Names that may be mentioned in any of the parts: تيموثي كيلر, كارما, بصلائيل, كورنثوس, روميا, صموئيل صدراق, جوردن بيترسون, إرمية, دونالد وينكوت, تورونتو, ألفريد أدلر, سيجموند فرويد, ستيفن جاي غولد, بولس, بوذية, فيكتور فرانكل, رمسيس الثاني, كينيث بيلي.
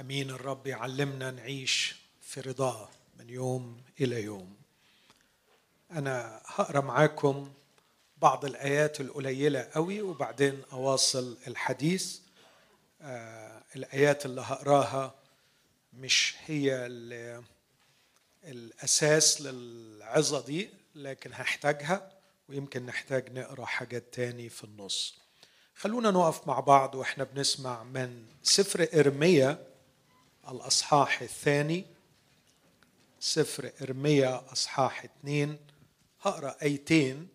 امين. الرب يعلمنا نعيش في رضاه من يوم الى يوم. انا هقرا معاكم بعض الايات القليله قوي وبعدين اواصل الحديث. الايات اللي هقراها مش هي الاساس للعظه دي، لكن هحتاجها ويمكن نحتاج نقرا حاجات تاني في النص. خلونا نقف مع بعض واحنا بنسمع من سفر إرمية الأصحاح الثاني. سفر إرمية أصحاح 2، هقرأ آيتين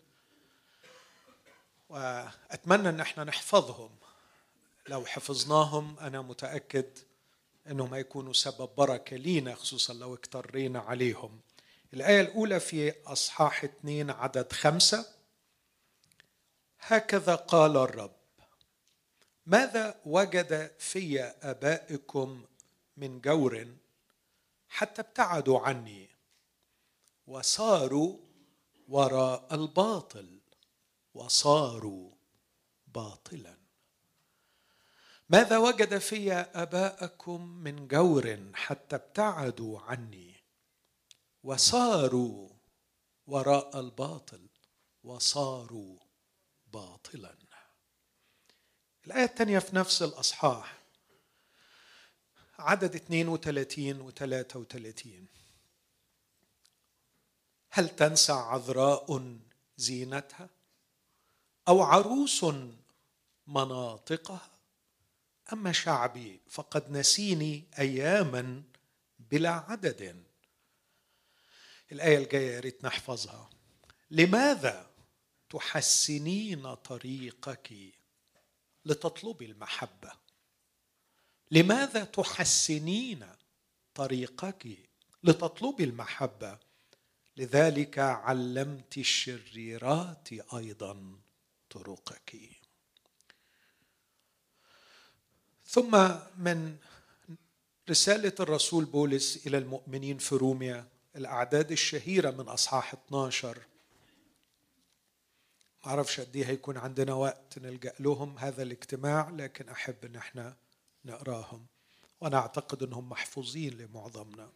وأتمنى أن احنا نحفظهم. لو حفظناهم أنا متأكد أنهم هيكونوا سبب بركة لينا، خصوصا لو اكترينا عليهم. الآية الأولى في أصحاح 2 عدد 5: هكذا قال الرب، ماذا وجد في آبائكم من جور حتى ابتعدوا عني وصاروا وراء الباطل وصاروا باطلا؟ ماذا وجد في آبائكم من جور حتى ابتعدوا عني وصاروا وراء الباطل وصاروا باطلا؟ الآية الثانية في نفس الأصحاح عدد 32 و 33: هل تنسى عذراء زينتها أو عروس مناطقها؟ أما شعبي فقد نسيني أياما بلا عدد. الآية الجاية يا ريت نحفظها: لماذا تحسنين طريقك لتطلبي المحبة؟ لماذا تحسنين طريقك لتطلبي المحبة؟ لذلك علمت الشريرات أيضا طرقك. ثم من رسالة الرسول بولس إلى المؤمنين في روميا، الأعداد الشهيرة من أصحاح 12. ما أعرفش قد إيه هيكون عندنا وقت نلجأ لهم هذا الاجتماع، لكن أحب إن احنا نقراهم، وأنا أعتقد أنهم محفوظين لمعظمنا.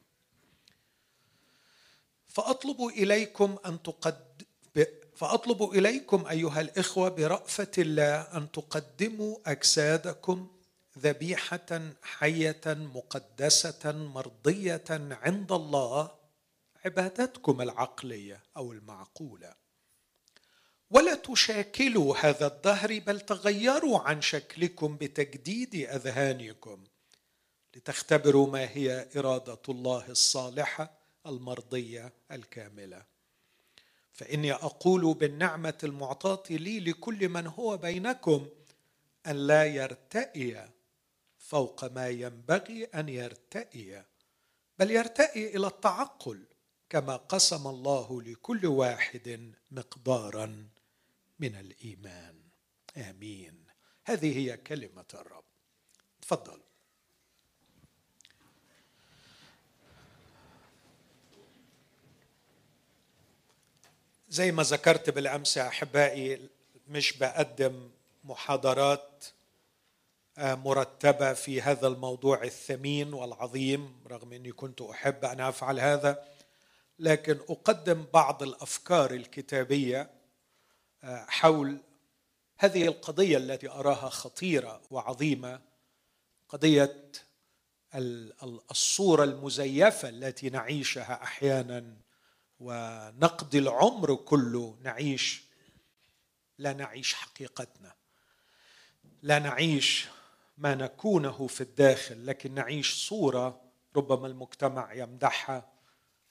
فأطلب إليكم أيها الإخوة برأفة الله أن تقدموا أجسادكم ذبيحة حية مقدسة مرضية عند الله، عبادتكم العقلية أو المعقولة. ولا تشاكلوا هذا الدهر، بل تغيروا عن شكلكم بتجديد أذهانكم لتختبروا ما هي إرادة الله الصالحة المرضية الكاملة. فإني أقول بالنعمة المعطاة لي لكل من هو بينكم أن لا يرتئي فوق ما ينبغي أن يرتئي، بل يرتئي إلى التعقل، كما قسم الله لكل واحد مقداراً من الإيمان. آمين. هذه هي كلمة الرب. تفضل. زي ما ذكرت بالأمس يا أحبائي، مش بقدم محاضرات مرتبة في هذا الموضوع الثمين والعظيم، رغم أني كنت أحب أن أفعل هذا، لكن أقدم بعض الأفكار الكتابية حول هذه القضية التي أراها خطيرة وعظيمة، قضية الصورة المزيفة التي نعيشها أحيانا ونقضي العمر كله نعيش، لا نعيش حقيقتنا، لا نعيش ما نكونه في الداخل، لكن نعيش صورة ربما المجتمع يمدحها،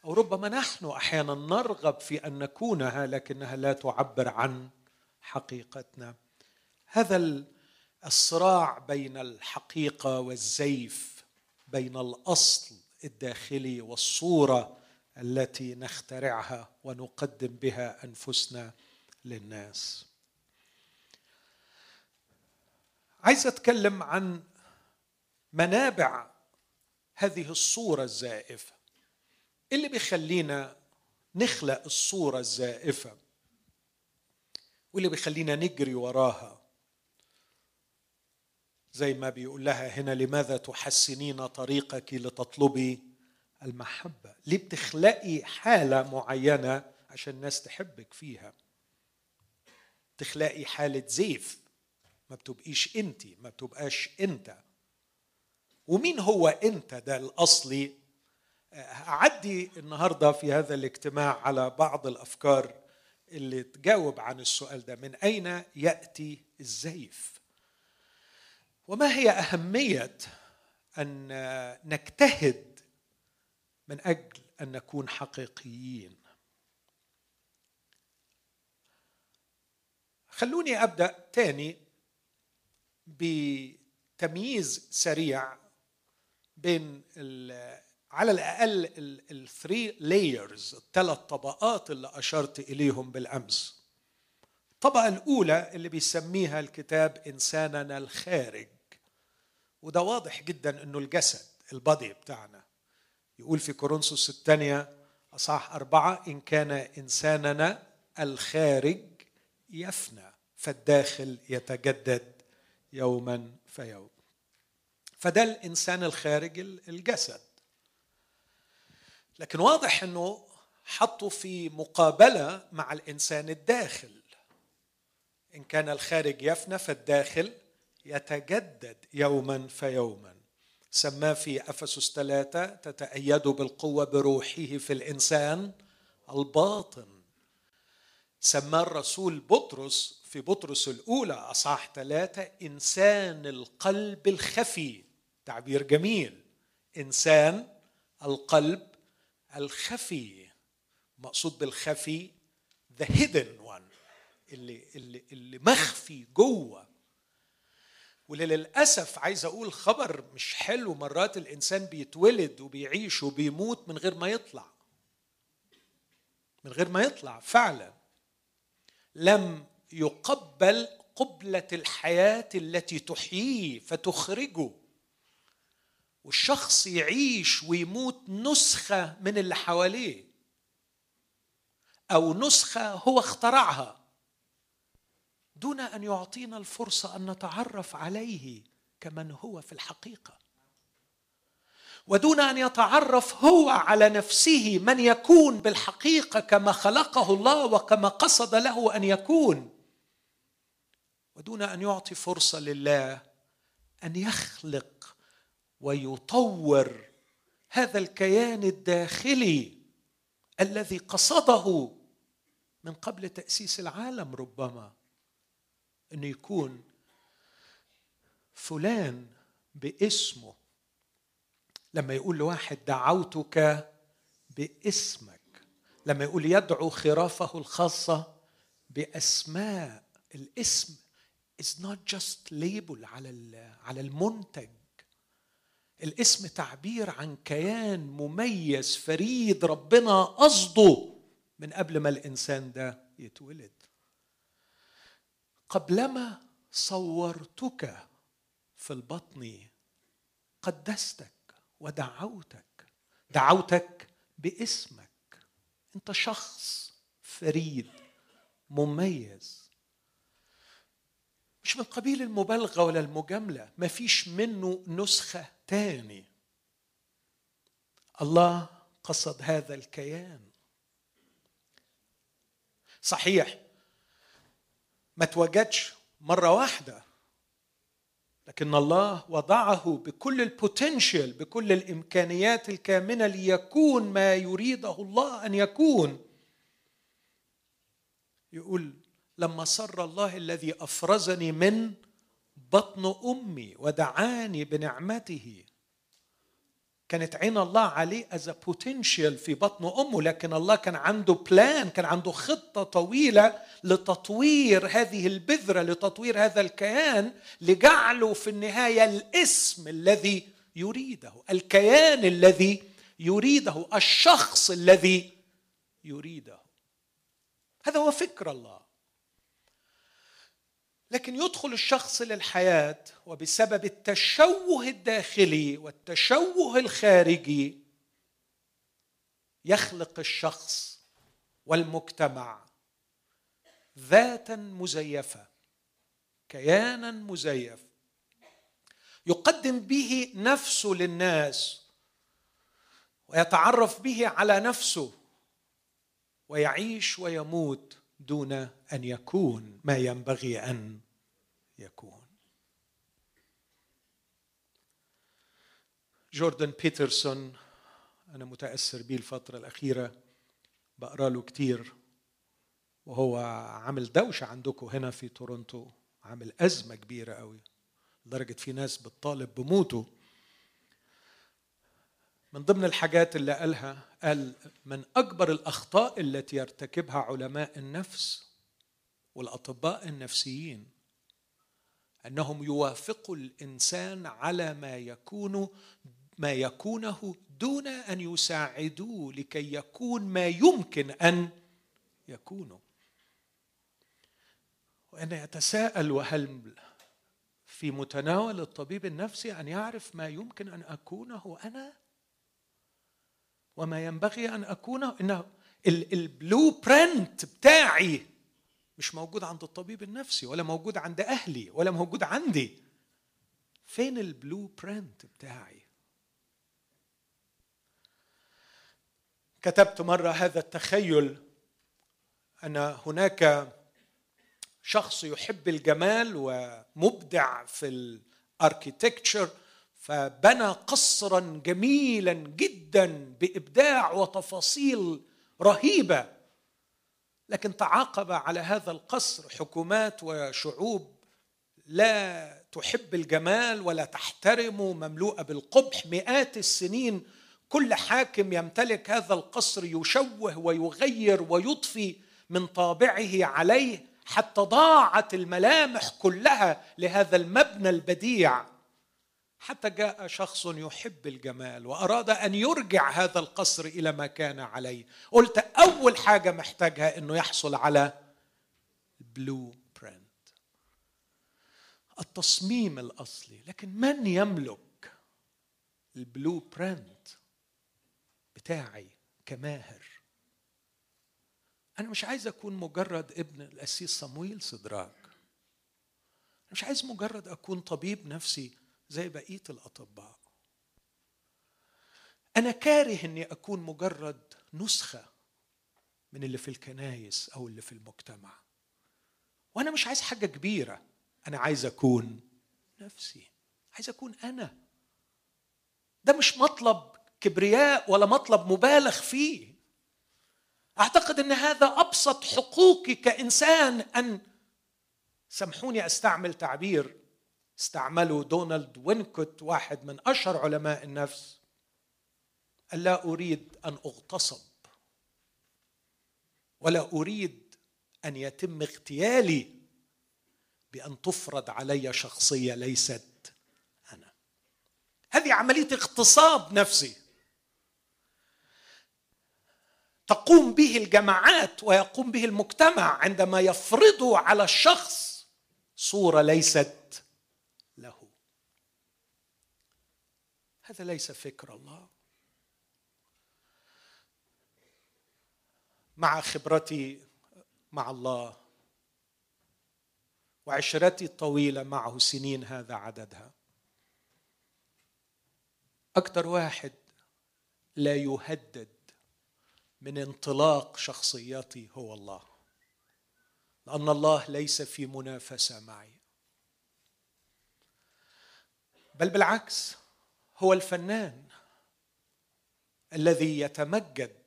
أو ربما نحن أحيانا نرغب في أن نكونها لكنها لا تعبر عن حقيقتنا. هذا الصراع بين الحقيقة والزيف، بين الأصل الداخلي والصورة التي نخترعها ونقدم بها أنفسنا للناس. عايز أتكلم عن منابع هذه الصورة الزائفة. اللي بيخلينا نخلق الصورة الزائفة واللي بيخلينا نجري وراها زي ما بيقول لها هنا، لماذا تحسنين طريقك لتطلبي المحبة؟ ليه بتخلقي حالة معينة عشان الناس تحبك فيها؟ تخلقي حالة زيف، ما بتبقيش انتي، ما بتبقاش انت. ومين هو انت ده الأصلي؟ أعدي النهاردة في هذا الاجتماع على بعض الأفكار اللي تجاوب عن السؤال ده، من أين يأتي الزيف؟ وما هي أهمية أن نجتهد من أجل أن نكون حقيقيين؟ خلوني أبدأ تاني بتمييز سريع بين على الأقل الثري لايرز، الثلاث طبقات اللي أشرت إليهم بالأمس. الطبقة الأولى اللي بيسميها الكتاب إنساننا الخارج، وده واضح جدا أنه الجسد، البادي بتاعنا. يقول في كورنثوس الثانية أصحاح 4: إن كان إنساننا الخارج يفنى فالداخل يتجدد يوما فيوم. فده الإنسان الخارج، الجسد. لكن واضح أنه حطوا في مقابلة مع الإنسان الداخل. إن كان الخارج يفنى فالداخل يتجدد يوما فيوما. سماه في أفسس 3: تتأيد بالقوة بروحه في الإنسان الباطن. سماه الرسول بطرس في بطرس الأولى أصحاح 3: إنسان القلب الخفي. تعبير جميل، إنسان القلب الخفي. مقصود بالخفي the hidden one، اللي مخفي جوه. وللأسف عايز أقول خبر مش حلو، مرات الإنسان بيتولد وبيعيش وبيموت من غير ما يطلع فعلا. لم يقبل قبلة الحياة التي تحييه فتخرجه، والشخص يعيش ويموت نسخة من اللي حواليه، أو نسخة هو اخترعها، دون أن يعطينا الفرصة أن نتعرف عليه كمن هو في الحقيقة، ودون أن يتعرف هو على نفسه من يكون بالحقيقة كما خلقه الله وكما قصد له أن يكون، ودون أن يعطي فرصة لله أن يخلق ويطور هذا الكيان الداخلي الذي قصده من قبل تأسيس العالم، ربما أن يكون فلان باسمه. لما يقول لواحد دعوتك باسمك، لما يقول يدعو خرافه الخاصة بأسماء، الاسم is not just label على المنتج. الاسم تعبير عن كيان مميز فريد ربنا قصده من قبل ما الإنسان ده يتولد. قبلما صورتك في البطن قدستك ودعوتك باسمك. أنت شخص فريد مميز، مش من قبيل المبالغة ولا المجاملة، ما فيش منه نسخة تاني. الله قصد هذا الكيان. صحيح ما تواجدش مرة واحدة، لكن الله وضعه بكل البوتنشل، بكل الإمكانيات الكامنة ليكون ما يريده الله أن يكون. يقول لما سر الله الذي أفرزني من بطن أمي ودعاني بنعمته. كانت عين الله عليه as a potential في بطن أمه، لكن الله كان عنده بلان، كان عنده خطة طويلة لتطوير هذه البذرة، لتطوير هذا الكيان، لجعله في النهاية الاسم الذي يريده، الكيان الذي يريده، الشخص الذي يريده. هذا هو فكر الله. لكن يدخل الشخص للحياة، وبسبب التشوه الداخلي والتشوه الخارجي يخلق الشخص والمجتمع ذاتا مزيفة، كيانا مزيف، يقدم به نفسه للناس ويتعرف به على نفسه ويعيش ويموت دون أن يكون ما ينبغي أن يكون. جوردن بيترسون أنا متأثر بيه الفترة الأخيرة، بقرأ له كتير، وهو عامل دوشة عندكم هنا في تورونتو، عامل أزمة كبيرة قوي لدرجة في ناس بتطالب بموته. من ضمن الحاجات اللي قالها، قال من أكبر الأخطاء التي يرتكبها علماء النفس والأطباء النفسيين أنهم يوافقوا الإنسان على ما يكونه دون أن يساعدوه لكي يكون ما يمكن أن يكونه. وأنا أتساءل، وهل في متناول الطبيب النفسي أن يعرف ما يمكن أن أكونه أنا وما ينبغي أن أكونه؟ إن البلو برنت بتاعي مش موجود عند الطبيب النفسي ولا موجود عند أهلي ولا موجود عندي. فين البلو برنت بتاعي؟ كتبت مرة هذا التخيل أن هناك شخص يحب الجمال ومبدع في الاركيتكتشر، فبنى قصرا جميلا جدا بإبداع وتفاصيل رهيبة، لكن تعاقب على هذا القصر حكومات وشعوب لا تحب الجمال ولا تحترمه، مملوءة بالقبح. مئات السنين كل حاكم يمتلك هذا القصر يشوه ويغير ويضفي من طابعه عليه، حتى ضاعت الملامح كلها لهذا المبنى البديع، حتى جاء شخص يحب الجمال وأراد أن يرجع هذا القصر إلى ما كان عليه. قلت أول حاجة محتاجها أنه يحصل على البلو برنت، التصميم الأصلي. لكن من يملك البلو برنت بتاعي كماهر؟ أنا مش عايز أكون مجرد ابن القسيس صموئيل صدراق، أنا مش عايز مجرد أكون طبيب نفسي زي بقية الأطباء، أنا كاره أني أكون مجرد نسخة من اللي في الكنايس أو اللي في المجتمع، وأنا مش عايز حاجة كبيرة، أنا عايز أكون نفسي، عايز أكون أنا. ده مش مطلب كبرياء ولا مطلب مبالغ فيه، أعتقد أن هذا أبسط حقوقي كإنسان. أن سمحوني أستعمل تعبير استعمله دونالد وينكوت، واحد من أشهر علماء النفس، قال لا أريد أن أغتصب ولا أريد أن يتم اغتيالي بأن تفرض علي شخصية ليست أنا. هذه عملية اغتصاب نفسي تقوم به الجماعات ويقوم به المجتمع عندما يفرضوا على الشخص صورة ليست له. هذا ليس فكر الله. مع خبرتي مع الله وعشرتي الطويلة معه سنين هذا عددها، أكتر واحد لا يهدد من انطلاق شخصيتي هو الله، لأن الله ليس في منافسة معي، بل بالعكس هو الفنان الذي يتمجد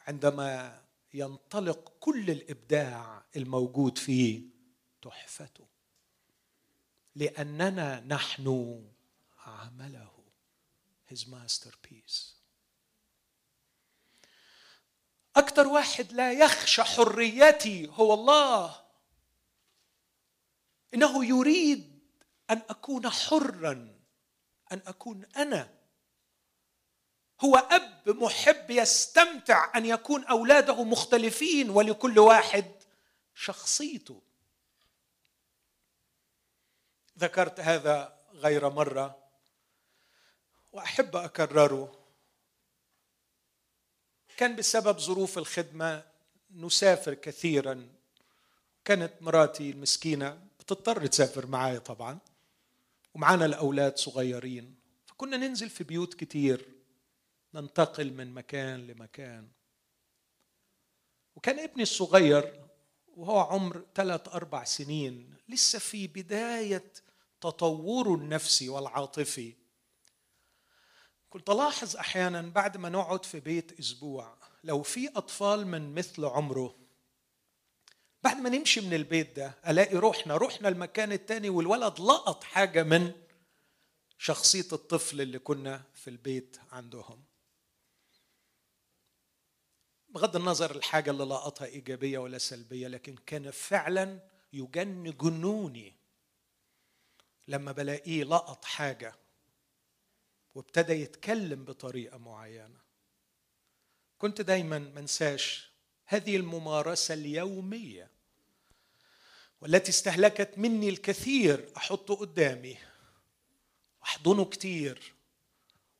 عندما ينطلق كل الإبداع الموجود فيه تحفته، لأننا نحن عمله، his masterpiece. أكتر واحد لا يخشى حريتي هو الله، إنه يريد أن أكون حراً، أن أكون أنا. هو أب محب يستمتع أن يكون أولاده مختلفين ولكل واحد شخصيته. ذكرت هذا غير مرة وأحب أكرره. كان بسبب ظروف الخدمة نسافر كثيراً، كانت مراتي المسكينة بتضطر تسافر معايا طبعاً، ومعانا الأولاد صغيرين، فكنا ننزل في بيوت كتير، ننتقل من مكان لمكان. وكان ابني الصغير وهو عمر 3-4 سنين لسه في بداية تطوره النفسي والعاطفي. كنت ألاحظ أحيانا بعد ما نقعد في بيت أسبوع لو في أطفال من مثل عمره، بعد ما نمشي من البيت ده ألاقي روحنا المكان التاني، والولد لقط حاجة من شخصية الطفل اللي كنا في البيت عندهم. بغض النظر الحاجة اللي لقطها إيجابية ولا سلبية، لكن كان فعلا يجن جنوني لما بلاقيه لقط حاجة وابتدى يتكلم بطريقة معينة. كنت دايما منساش هذه الممارسة اليومية والتي استهلكت مني الكثير. أحطه قدامي وأحضنه كتير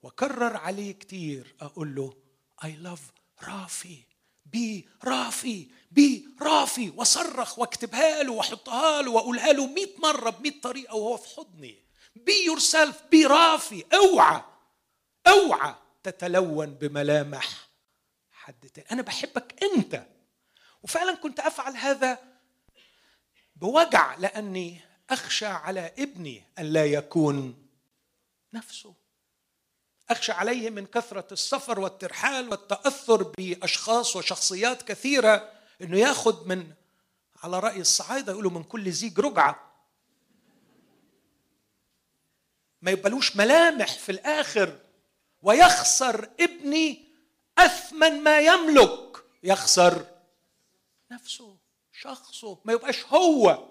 وأكرر عليه كتير، أقول له I love رافي، بي رافي، بي رافي، وأصرخ وأكتبها له وأحطها له وأقولها له 100 مرة ب100 طريقة وهو في حضني. بي يور سيلف، بي رافي، اوعى اوعى تتلون بملامح حد تاني، انا بحبك انت. وفعلا كنت افعل هذا بوجع لاني اخشى على ابني ان لا يكون نفسه، اخشى عليه من كثرة السفر والترحال والتأثر باشخاص وشخصيات كثيرة، انه ياخد من، على رأي الصعايدة يقولوا، من كل زيج رجعة، ما يبلوش ملامح في الآخر، ويخسر ابني أثمن ما يملك، يخسر نفسه، شخصه، ما يبقاش هو.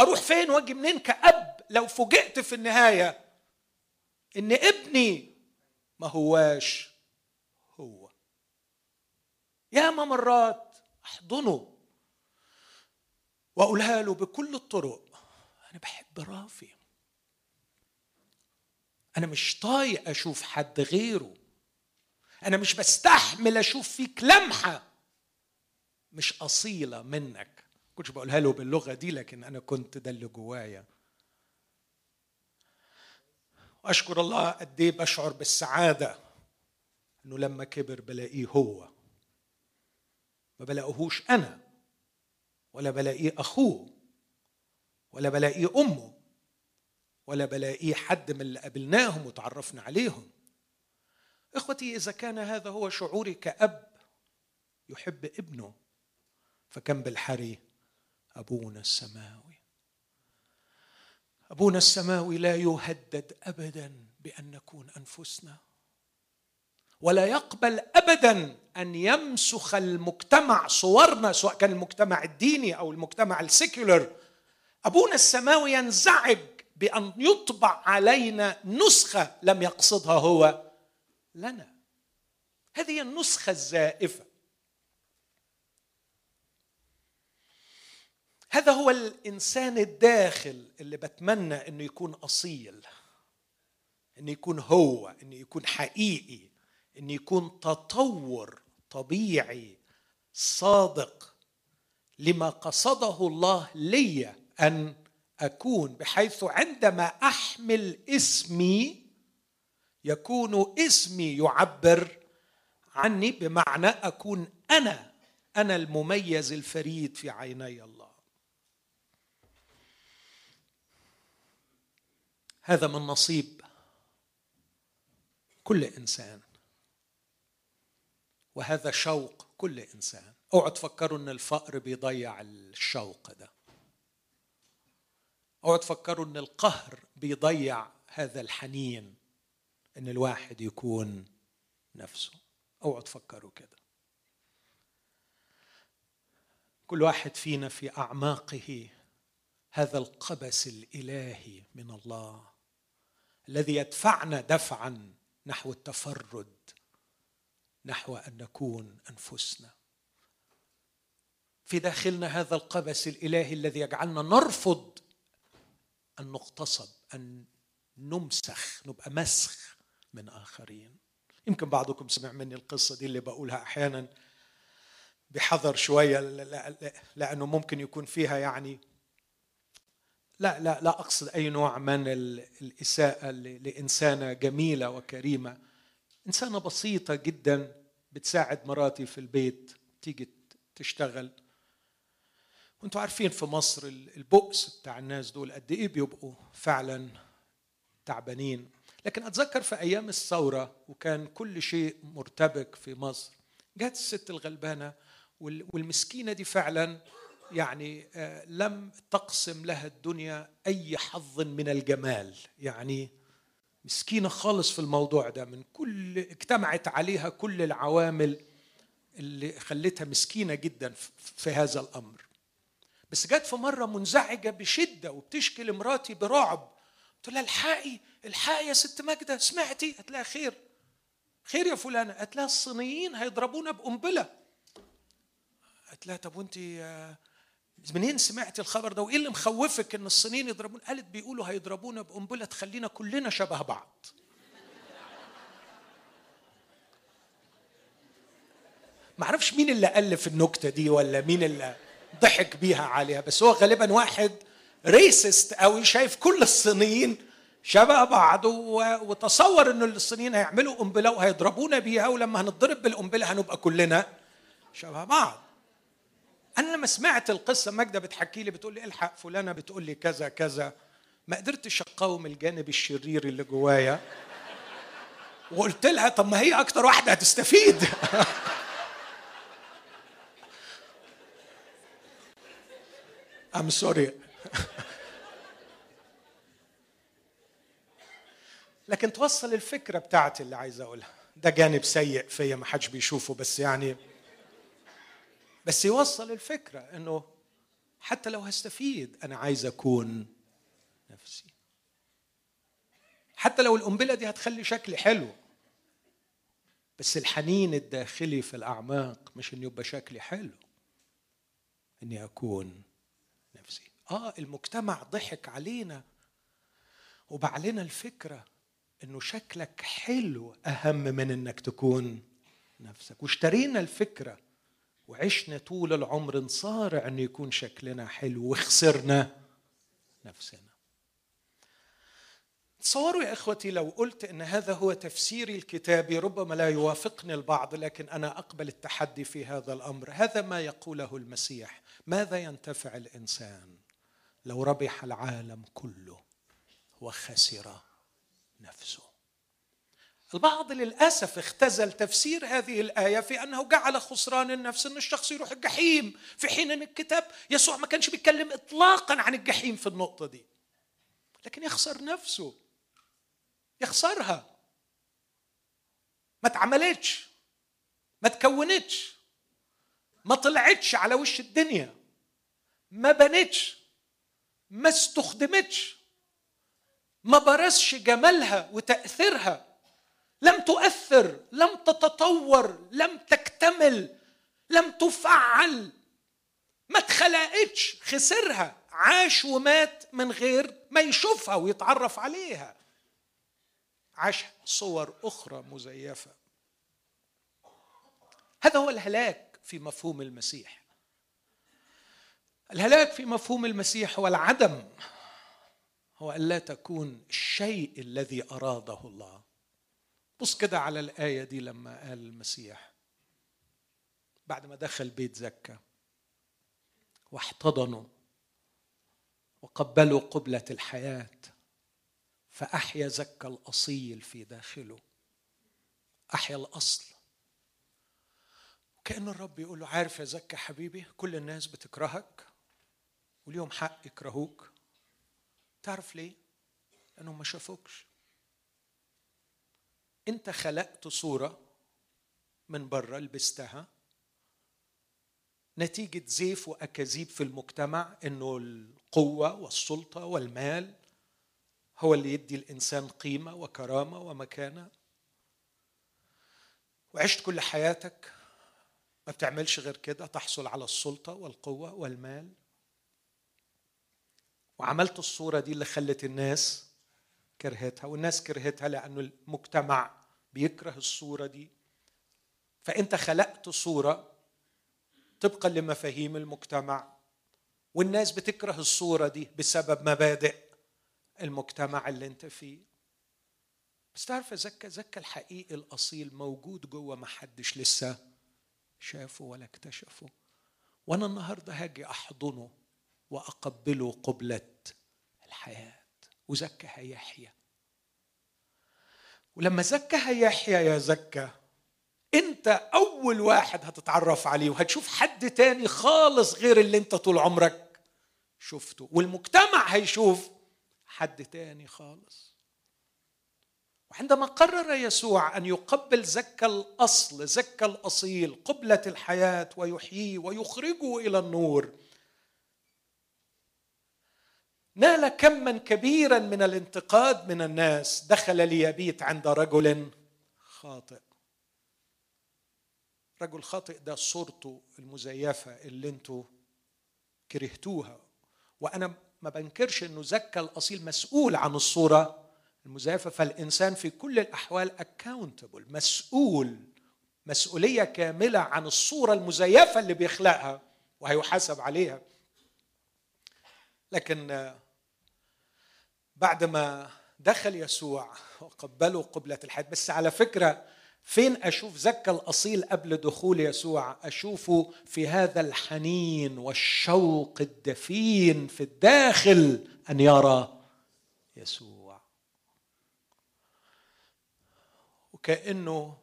أروح فين واجي منين كأب لو فوجئت في النهاية إن ابني ما هواش هو؟ ياما مرات أحضنه وأقولها له بكل الطرق أنا بحب رافي، أنا مش طايق أشوف حد غيره، أنا مش بستحمل أشوف فيك لمحة مش أصيلة منك. كنتش بقولها له باللغة دي، لكن أنا كنت ده اللي جوايا. وأشكر الله قد إيه بشعر بالسعادة إنه لما كبر بلاقيه هو، ما بلاقيهوش أنا، ولا بلاقيه أخوه، ولا بلاقيه أمه، ولا بلاقيه حد من اللي قابلناهم وتعرفنا عليهم. إخوتي، إذا كان هذا هو شعوري كأب يحب ابنه، فكم بالحري أبونا السماوي. أبونا السماوي لا يهدد أبدا بأن نكون أنفسنا، ولا يقبل أبدا أن يمسخ المجتمع صورنا، سواء كان المجتمع الديني أو المجتمع السيكولر. أبونا السماوي ينزعج بأن يطبع علينا نسخة لم يقصدها هو لنا. هذه النسخة الزائفة، هذا هو الإنسان الداخل اللي بتمنى أنه يكون أصيل، أنه يكون هو، أنه يكون حقيقي، أنه يكون تطور طبيعي صادق لما قصده الله لي أن أكون، بحيث عندما أحمل اسمي يكون اسمي يعبر عني، بمعنى أكون أنا المميز الفريد في عيني الله. هذا من نصيب كل إنسان، وهذا شوق كل إنسان. اوعوا تفكروا إن الفقر بيضيع الشوق ده، اوعوا تفكروا ان القهر بيضيع هذا الحنين ان الواحد يكون نفسه، اوعوا تفكروا كده. كل واحد فينا في اعماقه هذا القبس الالهي من الله الذي يدفعنا دفعا نحو التفرد، نحو ان نكون انفسنا. في داخلنا هذا القبس الالهي الذي يجعلنا نرفض أن نغتصب، أن نمسخ، نبقى مسخ من آخرين. يمكن بعضكم سمع مني القصة دي اللي بقولها أحيانا بحذر شوية، لأنه ممكن يكون فيها يعني لا أقصد أي نوع من الإساءة لإنسانة جميلة وكريمة، إنسانة بسيطة جدا بتساعد مراتي في البيت، تيجي تشتغل. وانتوا عارفين في مصر البؤس بتاع الناس دول قد إيه بيبقوا فعلا تعبانين. لكن أتذكر في أيام الثورة وكان كل شيء مرتبك في مصر، جات الست الغلبانة والمسكينة دي فعلا يعني لم تقسم لها الدنيا أي حظ من الجمال، يعني مسكينة خالص في الموضوع ده، من كل اجتمعت عليها كل العوامل اللي خلتها مسكينة جدا في هذا الأمر. بس جات في مرة منزعجة بشدة وبتشكي لمراتي برعب، قلت لها الحقي الحقي يا ست ماجدة، سمعتي؟ قالت لها خير خير يا فلانة. قالت لها الصينيين هيضربونا بقنبلة. قالت لها طب وانت منين سمعتي الخبر ده؟ وايه اللي مخوفك ان الصينيين يضربونا؟ قالت بيقولوا هيضربونا بقنبلة تخلينا كلنا شبه بعض. معرفش مين اللي ألف النكتة دي ولا مين اللي ضحك بيها عليها، بس هو غالبا واحد ريسست قوي شايف كل الصينيين شبه بعض وتصور ان الصينيين هيعملوا قنبله وهيضربونا بيها، ولما هنضرب بالقنبله هنبقى كلنا شبه بعض. انا لما سمعت القصه ماجده بتحكي لي بتقول لي الحق فلانه بتقول لي كذا كذا، ما قدرتش اقاوم الجانب الشرير اللي جوايا وقلت لها طب ما هي اكتر واحده هتستفيد. I'm sorry. لكن توصل الفكرة بتاعتي اللي عايز أقولها. ده جانب سيء فيا ما حدش بيشوفه، بس يعني بس يوصل الفكرة إنه حتى لو هستفيد أنا عايز أكون نفسي، حتى لو القنبلة دي هتخلي شكلي حلو، بس الحنين الداخلي في الأعماق مش إن يبقى شكلي حلو، إني أكون نفسي. المجتمع ضحك علينا وباع لنا الفكرة إنه شكلك حلو أهم من إنك تكون نفسك، واشترينا الفكرة وعشنا طول العمر نصارع إنه يكون شكلنا حلو وخسرنا نفسنا. تصوروا يا إخوتي لو قلت إن هذا هو تفسيري الكتابي، ربما لا يوافقني البعض لكن أنا أقبل التحدي في هذا الأمر. هذا ما يقوله المسيح: ماذا ينتفع الإنسان لو ربح العالم كله وخسر نفسه؟ البعض للأسف اختزل تفسير هذه الآية في أنه جعل خسران النفس أن الشخص يروح الجحيم، في حين أن الكتاب يسوع ما كانش بيتكلم إطلاقا عن الجحيم في النقطة دي، لكن يخسر نفسه، يخسرها، ما اتعملتش، ما تكونتش، ما طلعتش على وش الدنيا، ما بنتش، ما استخدمتش، ما برزش جمالها وتأثيرها، لم تؤثر، لم تتطور، لم تكتمل، لم تفعل، ما اتخلقتش، خسرها، عاش ومات من غير ما يشوفها ويتعرف عليها، عاش صور أخرى مزيفة. هذا هو الهلاك في مفهوم المسيح. الهلاك في مفهوم المسيح هو العدم، هو ألا تكون الشيء الذي أراده الله. بص كده على الآية دي لما قال المسيح بعد ما دخل بيت زكا واحتضنوا وقبلوا قبلة الحياة، فأحيا زكا الأصيل في داخله، أحيا الأصل. وكأن الرب يقول له عارف يا زكا حبيبي، كل الناس بتكرهك واليوم حق يكرهوك، تعرف ليه؟ لأنهم ما شافوكش. أنت خلقت صورة من بره لبستها نتيجة زيف وأكاذيب في المجتمع، إنه القوة والسلطة والمال هو اللي يدي الإنسان قيمة وكرامة ومكانة، وعشت كل حياتك ما بتعملش غير كده، تحصل على السلطة والقوة والمال، وعملت الصورة دي اللي خلت الناس كرهتها، والناس كرهتها لأنه المجتمع بيكره الصورة دي، فأنت خلقت صورة طبقا لمفاهيم المجتمع والناس بتكره الصورة دي بسبب مبادئ المجتمع اللي انت فيه. بس تعرف زكى الحقيقي الأصيل موجود جوه، ما حدش لسه شافه ولا اكتشفه، وأنا النهاردة هاجي أحضنه وأقبله قبلة الحياة. وزكها يحيى، ولما زكها يحيى يا زكى انت أول واحد هتتعرف عليه، وهتشوف حد تاني خالص غير اللي انت طول عمرك شفته، والمجتمع هيشوف حد تاني خالص. وعندما قرر يسوع أن يقبل زكى الأصل، زكى الأصيل، قبلة الحياة، ويحييه ويخرجه إلى النور، نال كما كبيرا من الانتقاد من الناس. دخل ليبيت عند رجل خاطئ. رجل خاطئ ده صورته المزيفة اللي انتوا كرهتوها، وأنا ما بنكرش أنه زكى الأصيل مسؤول عن الصورة المزيفة، فالإنسان في كل الأحوال accountable، مسؤول مسؤولية كاملة عن الصورة المزيفة اللي بيخلقها وهيحاسب عليها. لكن بعد ما دخل يسوع وقبله قبلة الحياة. بس على فكرة فين أشوف زكى الأصيل قبل دخول يسوع؟ أشوفه في هذا الحنين والشوق الدفين في الداخل أن يرى يسوع، كأنه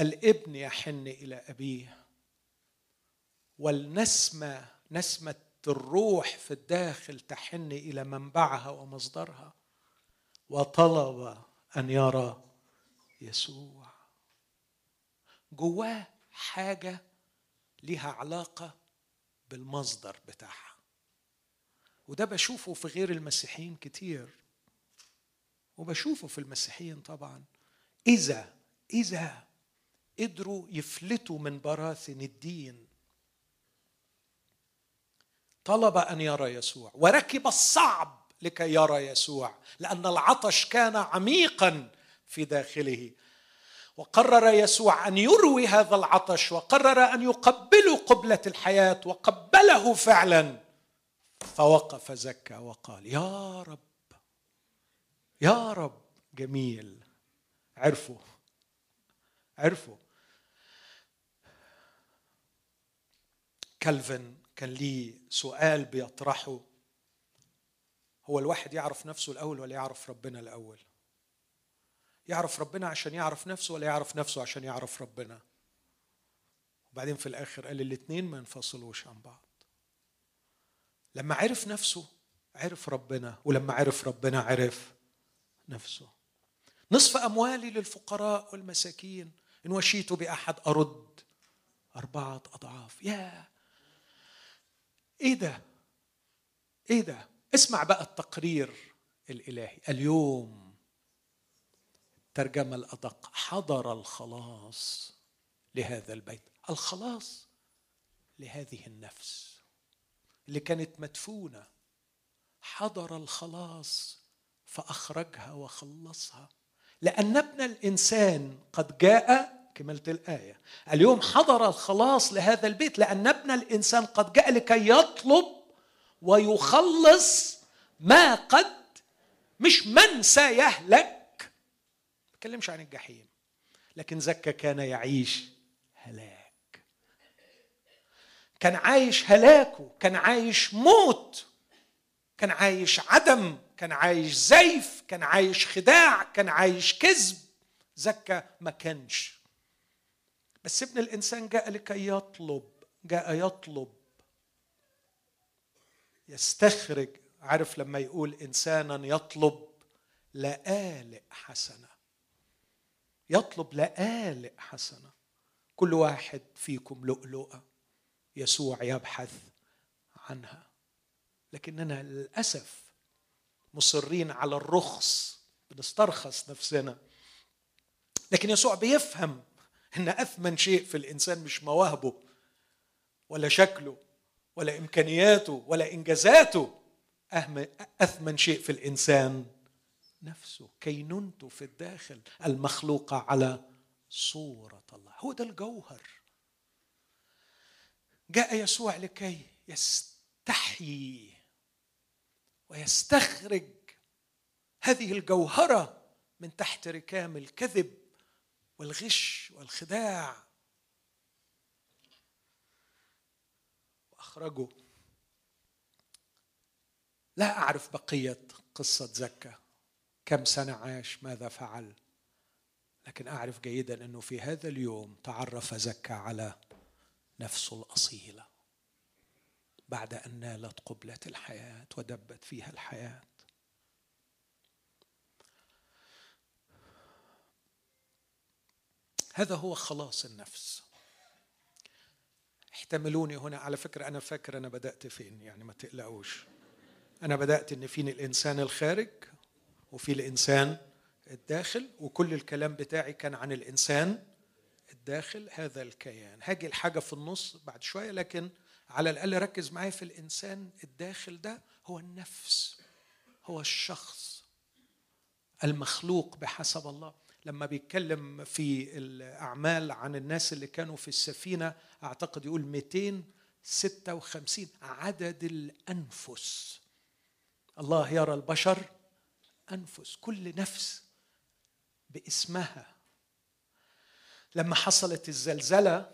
الابن يحن إلى أبيه، والنسمة نسمة الروح في الداخل تحن إلى منبعها ومصدرها، وطلب أن يرى يسوع. جواه حاجة لها علاقة بالمصدر بتاعها، وده بشوفه في غير المسيحيين كتير، وبشوفه في المسيحيين طبعا. إذا قدروا يفلتوا من براثن الدين، طلب أن يرى يسوع وركب الصعب لكي يرى يسوع، لأن العطش كان عميقا في داخله. وقرر يسوع أن يروي هذا العطش، وقرر أن يقبله قبلة الحياة، وقبله فعلا. فوقف زكى وقال: يا رب يا رب جميل. عرفوا كالفن كان ليه سؤال بيطرحه: هو الواحد يعرف نفسه الأول ولا يعرف ربنا الأول؟ يعرف ربنا عشان يعرف نفسه، ولا يعرف نفسه عشان يعرف ربنا؟ وبعدين في الآخر قال الاتنين ما ينفصلوش عن بعض. لما عرف نفسه عرف ربنا، ولما عرف ربنا عرف نفسه. نصف أموالي للفقراء والمساكين، إن وشيت بأحد أرد 4 أضعاف. يا إيه ده؟ اسمع بقى التقرير الإلهي اليوم، الترجمة الأدق: حضر الخلاص لهذا البيت. الخلاص لهذه النفس اللي كانت مدفونة، حضر الخلاص فأخرجها وخلصها، لأن ابن الإنسان قد جاء. كملت الآية: اليوم حضر الخلاص لهذا البيت، لأن ابن الإنسان قد جاء لكي يطلب ويخلص ما قد، مش من سيهلك، ما تكلمش عن الجحيم، لكن زكى كان يعيش هلاك، كان عايش هلاكه، كان عايش موت، كان عايش عدم، كان عايش زيف، كان عايش خداع، كان عايش كذب. زكى ما كانش. بس ابن الإنسان جاء لكي يطلب، جاء يطلب، يستخرج. عارف لما يقول إنسانا يطلب لآلئ حسنة، يطلب لآلئ حسنة، كل واحد فيكم لؤلؤة يسوع يبحث عنها، لكننا للأسف مصرين على الرخص، بنسترخص نفسنا. لكن يسوع بيفهم أن أثمن شيء في الإنسان مش مواهبه ولا شكله ولا إمكانياته ولا إنجازاته، أثمن شيء في الإنسان نفسه، كينونته في الداخل، المخلوقة على صورة الله. هو ده الجوهر. جاء يسوع لكي يستحيي ويستخرج هذه الجوهرة من تحت ركام الكذب والغش والخداع وأخرجه. لا أعرف بقية قصة زكا، كم سنة عاش، ماذا فعل، لكن أعرف جيدا أنه في هذا اليوم تعرف زكا على نفسه الأصيلة بعد أن نالت قبلة الحياة ودبت فيها الحياة. هذا هو خلاص النفس. احتملوني هنا، على فكرة أنا فاكر أنا بدأت فين، يعني ما تقلقوش، أنا بدأت إن فين الإنسان الخارج وفي الإنسان الداخل، وكل الكلام بتاعي كان عن الإنسان الداخل، هذا الكيان. هاجي الحاجة في النص بعد شوية، لكن على الأقل ركز معايا في الإنسان الداخل، ده هو النفس، هو الشخص المخلوق بحسب الله. لما بيتكلم في الأعمال عن الناس اللي كانوا في السفينة أعتقد يقول 256 عدد الأنفس. الله يرى البشر أنفس، كل نفس باسمها. لما حصلت الزلزلة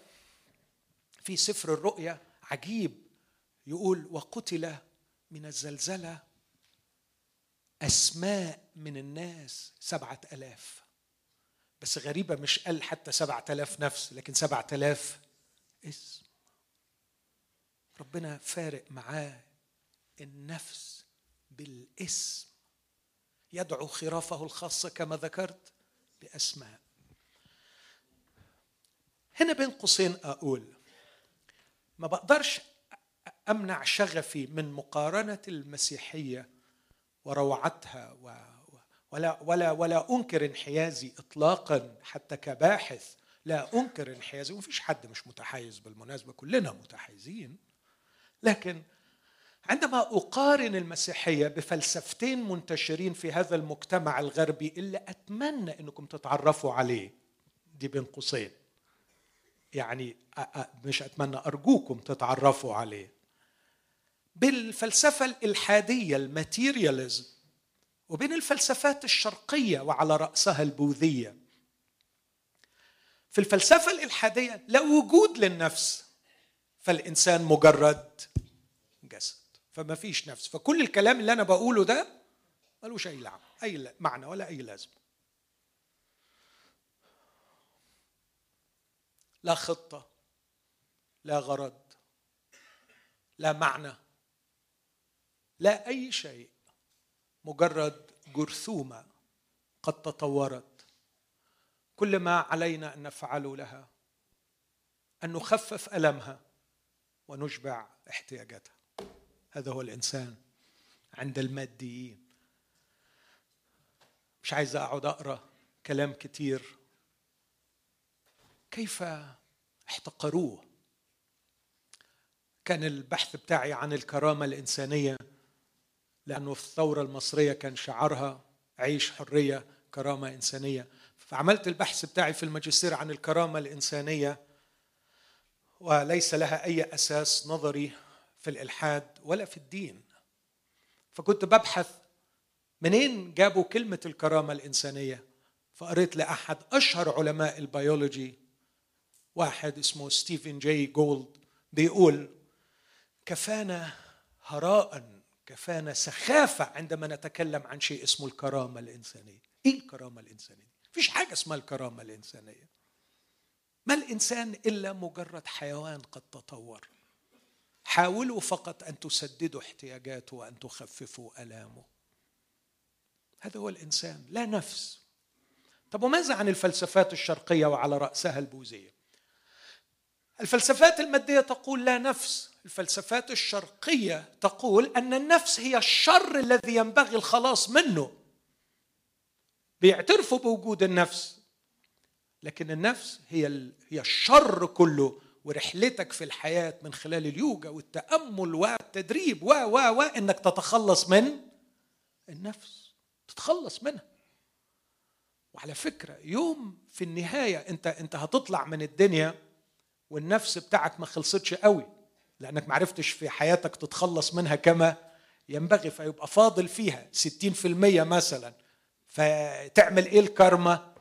في سفر الرؤيا عجيب، يقول وقتل من الزلزلة أسماء من الناس 7000. بس غريبة، مش قال حتى 7000 نفس، لكن 7000 اسم. ربنا فارق معاه النفس بالاسم، يدعو خرافه الخاصة كما ذكرت بأسماء. هنا بين قوسين أقول ما بقدرش أمنع شغفي من مقارنة المسيحية وروعتها ولا أنكر انحيازي إطلاقا، حتى كباحث لا أنكر انحيازي، ومفيش حد مش متحيز بالمناسبة، كلنا متحيزين. لكن عندما أقارن المسيحية بفلسفتين منتشرين في هذا المجتمع الغربي اللي أتمنى أنكم تتعرفوا عليه، دي بين قوسين يعني مش أتمنى، أرجوكم تتعرفوا عليه، بالفلسفة الإلحادية الماتيرياليزم، وبين الفلسفات الشرقية وعلى رأسها البوذية. في الفلسفة الإلحادية لا وجود للنفس، فالإنسان مجرد جسد، فما فيش نفس، فكل الكلام اللي أنا بقوله ده ملوش أي معنى ولا أي لازمة، لا خطة، لا غرض، لا معنى، لا أي شيء، مجرد جرثومة قد تطورت. كل ما علينا أن نفعله لها أن نخفف ألمها ونشبع احتياجاتها. هذا هو الإنسان عند الماديين. مش عايز أقعد أقرأ كلام كتير كيف احتقروه. كان البحث بتاعي عن الكرامة الإنسانية، لأنه في الثورة المصرية كان شعارها عيش حرية كرامة إنسانية، فعملت البحث بتاعي في الماجستير عن الكرامة الإنسانية، وليس لها أي أساس نظري في الإلحاد ولا في الدين. فكنت ببحث منين جابوا كلمة الكرامة الإنسانية، فقريت لأحد أشهر علماء البيولوجي، واحد اسمه ستيفن جاي غولد، بيقول كفانا هراءً، كفانا سخافة عندما نتكلم عن شيء اسمه الكرامة الإنسانية. إيه الكرامة الإنسانية؟ مفيش حاجة اسمها الكرامة الإنسانية. ما الإنسان إلا مجرد حيوان قد تطور، حاولوا فقط أن تسددوا احتياجاته وأن تخففوا آلامه. هذا هو الإنسان، لا نفس. طب وماذا عن الفلسفات الشرقية وعلى رأسها البوذية؟ الفلسفات المادية تقول لا نفس، الفلسفات الشرقية تقول أن النفس هي الشر الذي ينبغي الخلاص منه. بيعترفوا بوجود النفس، لكن النفس هي الشر كله، ورحلتك في الحياة من خلال اليوجا والتأمل والتدريب انك تتخلص من النفس، تتخلص منها. وعلى فكرة يوم في النهاية انت هتطلع من الدنيا والنفس بتاعك ما خلصتش قوي، لأنك معرفتش في حياتك تتخلص منها كما ينبغي، فيبقى فاضل فيها 60% مثلا. فتعمل إيه الكارما؟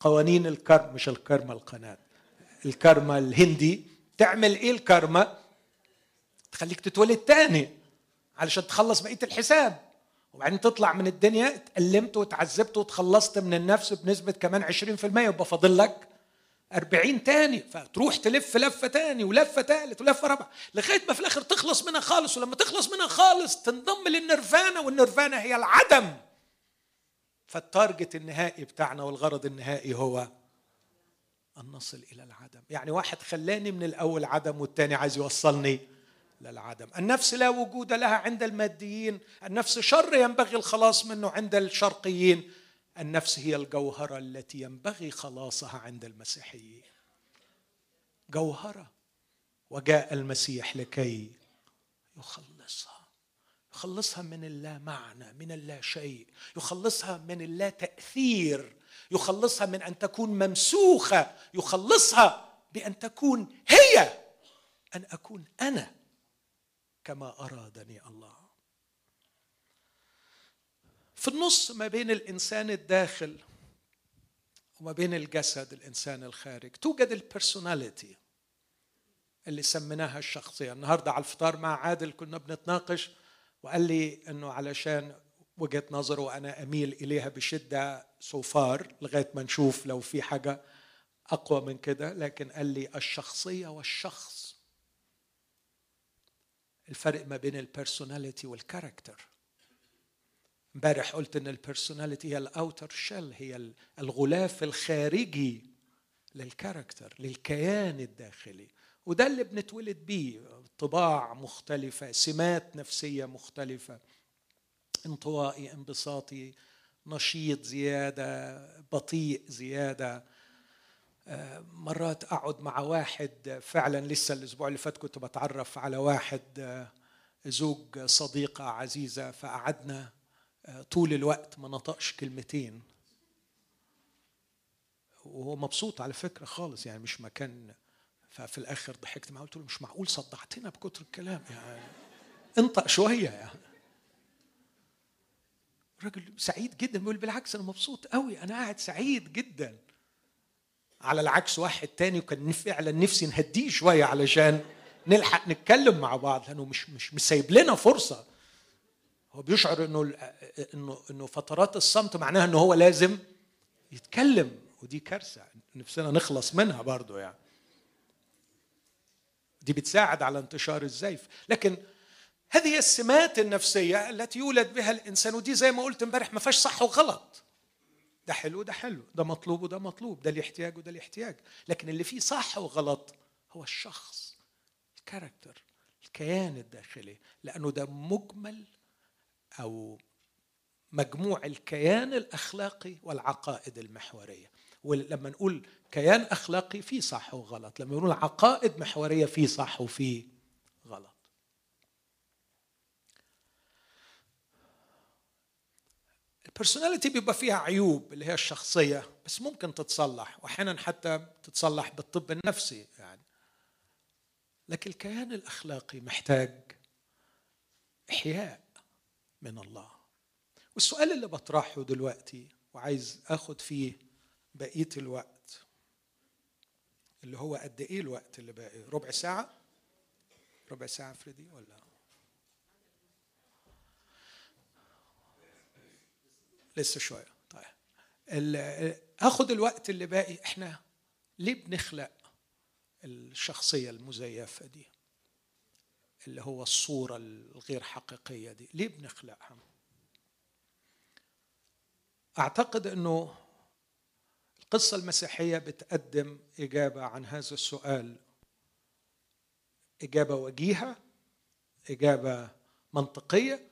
قوانين الكارما، مش الكارما القناة، الكارما الهندي. تعمل إيه الكارما؟ تخليك تتولد تاني علشان تخلص بقية الحساب، وبعدين تطلع من الدنيا اتألمت وتعذبت وتخلصت من النفس بنسبة كمان 20%، يبقى فاضل لك 40 تاني. فتروح تلف لفة تاني ولفة تالت ولفة رابعة لغاية ما في الآخر تخلص منها خالص. ولما تخلص منها خالص تنضم للنيرفانا، والنيرفانا هي العدم. فالتارجت النهائي بتاعنا والغرض النهائي هو أن نصل إلى العدم. يعني واحد خلاني من الأول عدم والتاني عايز يوصلني للعدم. النفس لا وجود لها عند الماديين، النفس شر ينبغي الخلاص منه عند الشرقيين. النفس هي الجوهرة التي ينبغي خلاصها عند المسيحيين، جوهرة، وجاء المسيح لكي يخلصها، يخلصها من اللا معنى، من اللا شيء، يخلصها من اللا تأثير، يخلصها من أن تكون ممسوخة، يخلصها بأن تكون هي، أن أكون أنا كما أرادني الله. في النص ما بين الإنسان الداخل وما بين الجسد الإنسان الخارج توجد البرسوناليتي اللي سميناها الشخصية. النهاردة على الفطار مع عادل كنا بنتناقش، وقال لي أنه علشان وجهة نظره وأنا أميل إليها بشدة صوفار لغاية ما نشوف لو في حاجة أقوى من كده، لكن قال لي الشخصية والشخص، الفرق ما بين البرسوناليتي والكاركتر. امبارح قلت ان البرسوناليتي هي الاوتر شيل، هي الغلاف الخارجي للكاركتر، للكيان الداخلي، وده اللي بنتولد بيه. طباع مختلفة، سمات نفسية مختلفة، انطوائي، انبساطي، نشيط زيادة، بطيء زيادة. مرات اقعد مع واحد، فعلا لسه الاسبوع اللي فات كنت بتعرف على واحد زوج صديقة عزيزة، فقعدنا طول الوقت ما نطقش كلمتين، وهو مبسوط على فكرة خالص، يعني مش مكان. ففي الآخر ضحكت معه قلت له مش معقول صدعتنا بكتر الكلام، يعني انطق شوية. يعني الراجل سعيد جدا بيقول بالعكس أنا مبسوط قوي، أنا قاعد سعيد جدا. على العكس واحد تاني وكان فعلا نفسي نهديه شوية علشان نلحق نتكلم مع بعض، لأنه مش سايب لنا فرصة. هو بيشعر انه فترات الصمت معناها انه هو لازم يتكلم، ودي كارثه نفسنا نخلص منها برضو. يعني دي بتساعد على انتشار الزيف. لكن هذه هي السمات النفسيه التي يولد بها الانسان، ودي زي ما قلت امبارح ما فيهاش صح وغلط، ده حلو وده حلو، ده مطلوب وده مطلوب، ده الاحتياج وده الاحتياج. لكن اللي فيه صح وغلط هو الشخص، الكاركتر، الكيان الداخلي، لانه ده مجمل أو مجموع الكيان الأخلاقي والعقائد المحورية. ولما نقول كيان أخلاقي فيه صح وغلط، لما نقول عقائد محورية فيه صح وفيه غلط. البرسوناليتي بيبقى فيها عيوب اللي هي الشخصية، بس ممكن تتصلح، وأحيانا حتى تتصلح بالطب النفسي يعني. لكن الكيان الأخلاقي محتاج إحياء من الله. والسؤال اللي بطرحه دلوقتي وعايز اخد فيه بقية الوقت، اللي هو قد ايه الوقت اللي باقي؟ ربع ساعة؟ ربع ساعة فريدي ولا لسه شوية؟ طيب اخد الوقت اللي باقي. احنا ليه بنخلق الشخصية المزيفة دي اللي هو الصورة الغير حقيقية دي؟ ليه بنخلقها؟ أعتقد أنه القصة المسيحية بتقدم إجابة عن هذا السؤال، إجابة وجيهة، إجابة منطقية،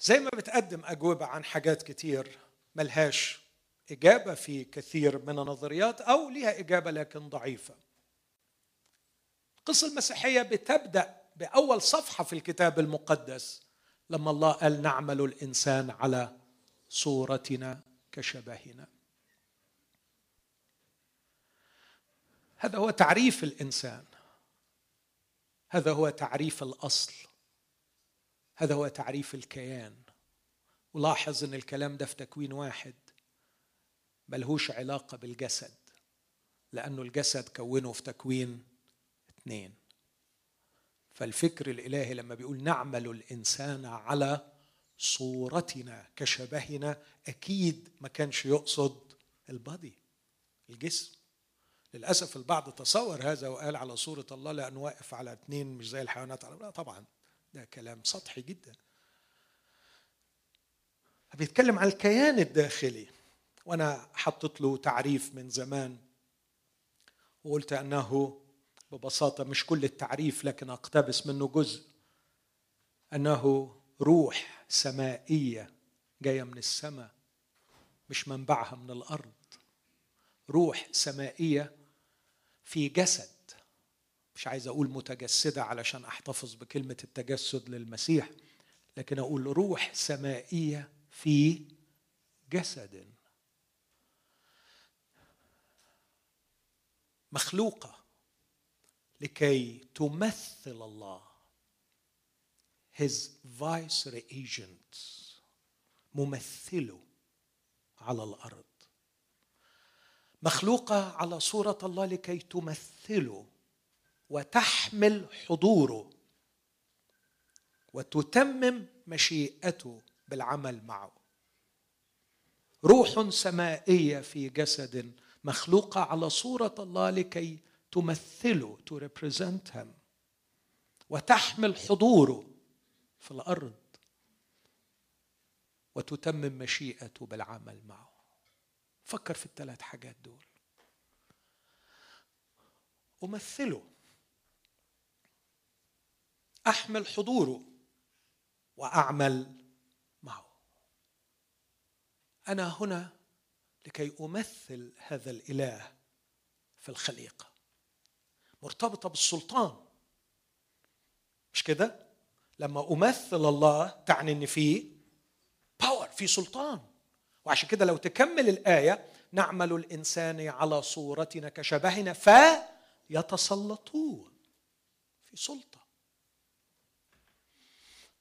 زي ما بتقدم أجوبة عن حاجات كتير ملهاش إجابة في كثير من النظريات، أو ليها إجابة لكن ضعيفة. القصة المسيحية بتبدأ بأول صفحة في الكتاب المقدس لما الله قال نعمل الإنسان على صورتنا كشبهنا. هذا هو تعريف الإنسان، هذا هو تعريف الأصل، هذا هو تعريف الكيان. ولاحظ أن الكلام ده في تكوين 1 ملهوش علاقة بالجسد، لأنه الجسد كونه في تكوين 2. فالفكر الإلهي لما بيقول نعمل الإنسان على صورتنا كشبهنا، أكيد ما كانش يقصد البادي، الجسم. للأسف البعض تصور هذا وقال على صورة الله لأنه واقف على 2 مش زي الحيوانات. لا طبعا، ده كلام سطحي جدا. بيتكلم عن الكيان الداخلي، وأنا حطيت له تعريف من زمان وقلت أنه ببساطة مش كل التعريف لكن أقتبس منه جزء، أنه روح سمائية جاية من السماء مش منبعها من الأرض، روح سمائية في جسد. مش عايز أقول متجسدة علشان أحتفظ بكلمة التجسد للمسيح، لكن أقول روح سمائية في جسد، مخلوقة لكي تمثل الله، his viceroy agent، ممثله على الأرض، مخلوقة على صورة الله لكي تمثله وتحمل حضوره وتتمم مشيئته بالعمل معه. روح سمائية في جسد، مخلوقة على صورة الله لكي تمثله to represent him وتحمل حضوره في الأرض وتتمم مشيئته بالعمل معه. فكر في ال3 حاجات دول. أمثله، أحمل حضوره، وأعمل معه. أنا هنا لكي أمثل هذا الإله في الخليقة، مرتبطة بالسلطان، مش كده؟ لما أمثل الله تعني أن فيه باور، فيه سلطان. وعشان كده لو تكمل الآية نعمل الإنسان على صورتنا كشبهنا فيتسلطون، في سلطة.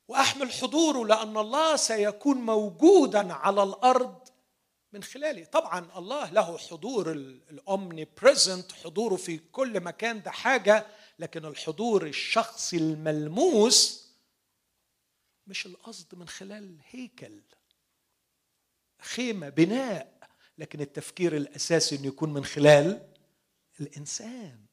وأحمل حضوره لأن الله سيكون موجودا على الأرض من خلاله. طبعا الله له حضور الأومني بريزنت، حضوره في كل مكان، ده حاجة، لكن الحضور الشخصي الملموس مش القصد من خلال هيكل، خيمة، بناء، لكن التفكير الأساسي أن يكون من خلال الإنسان،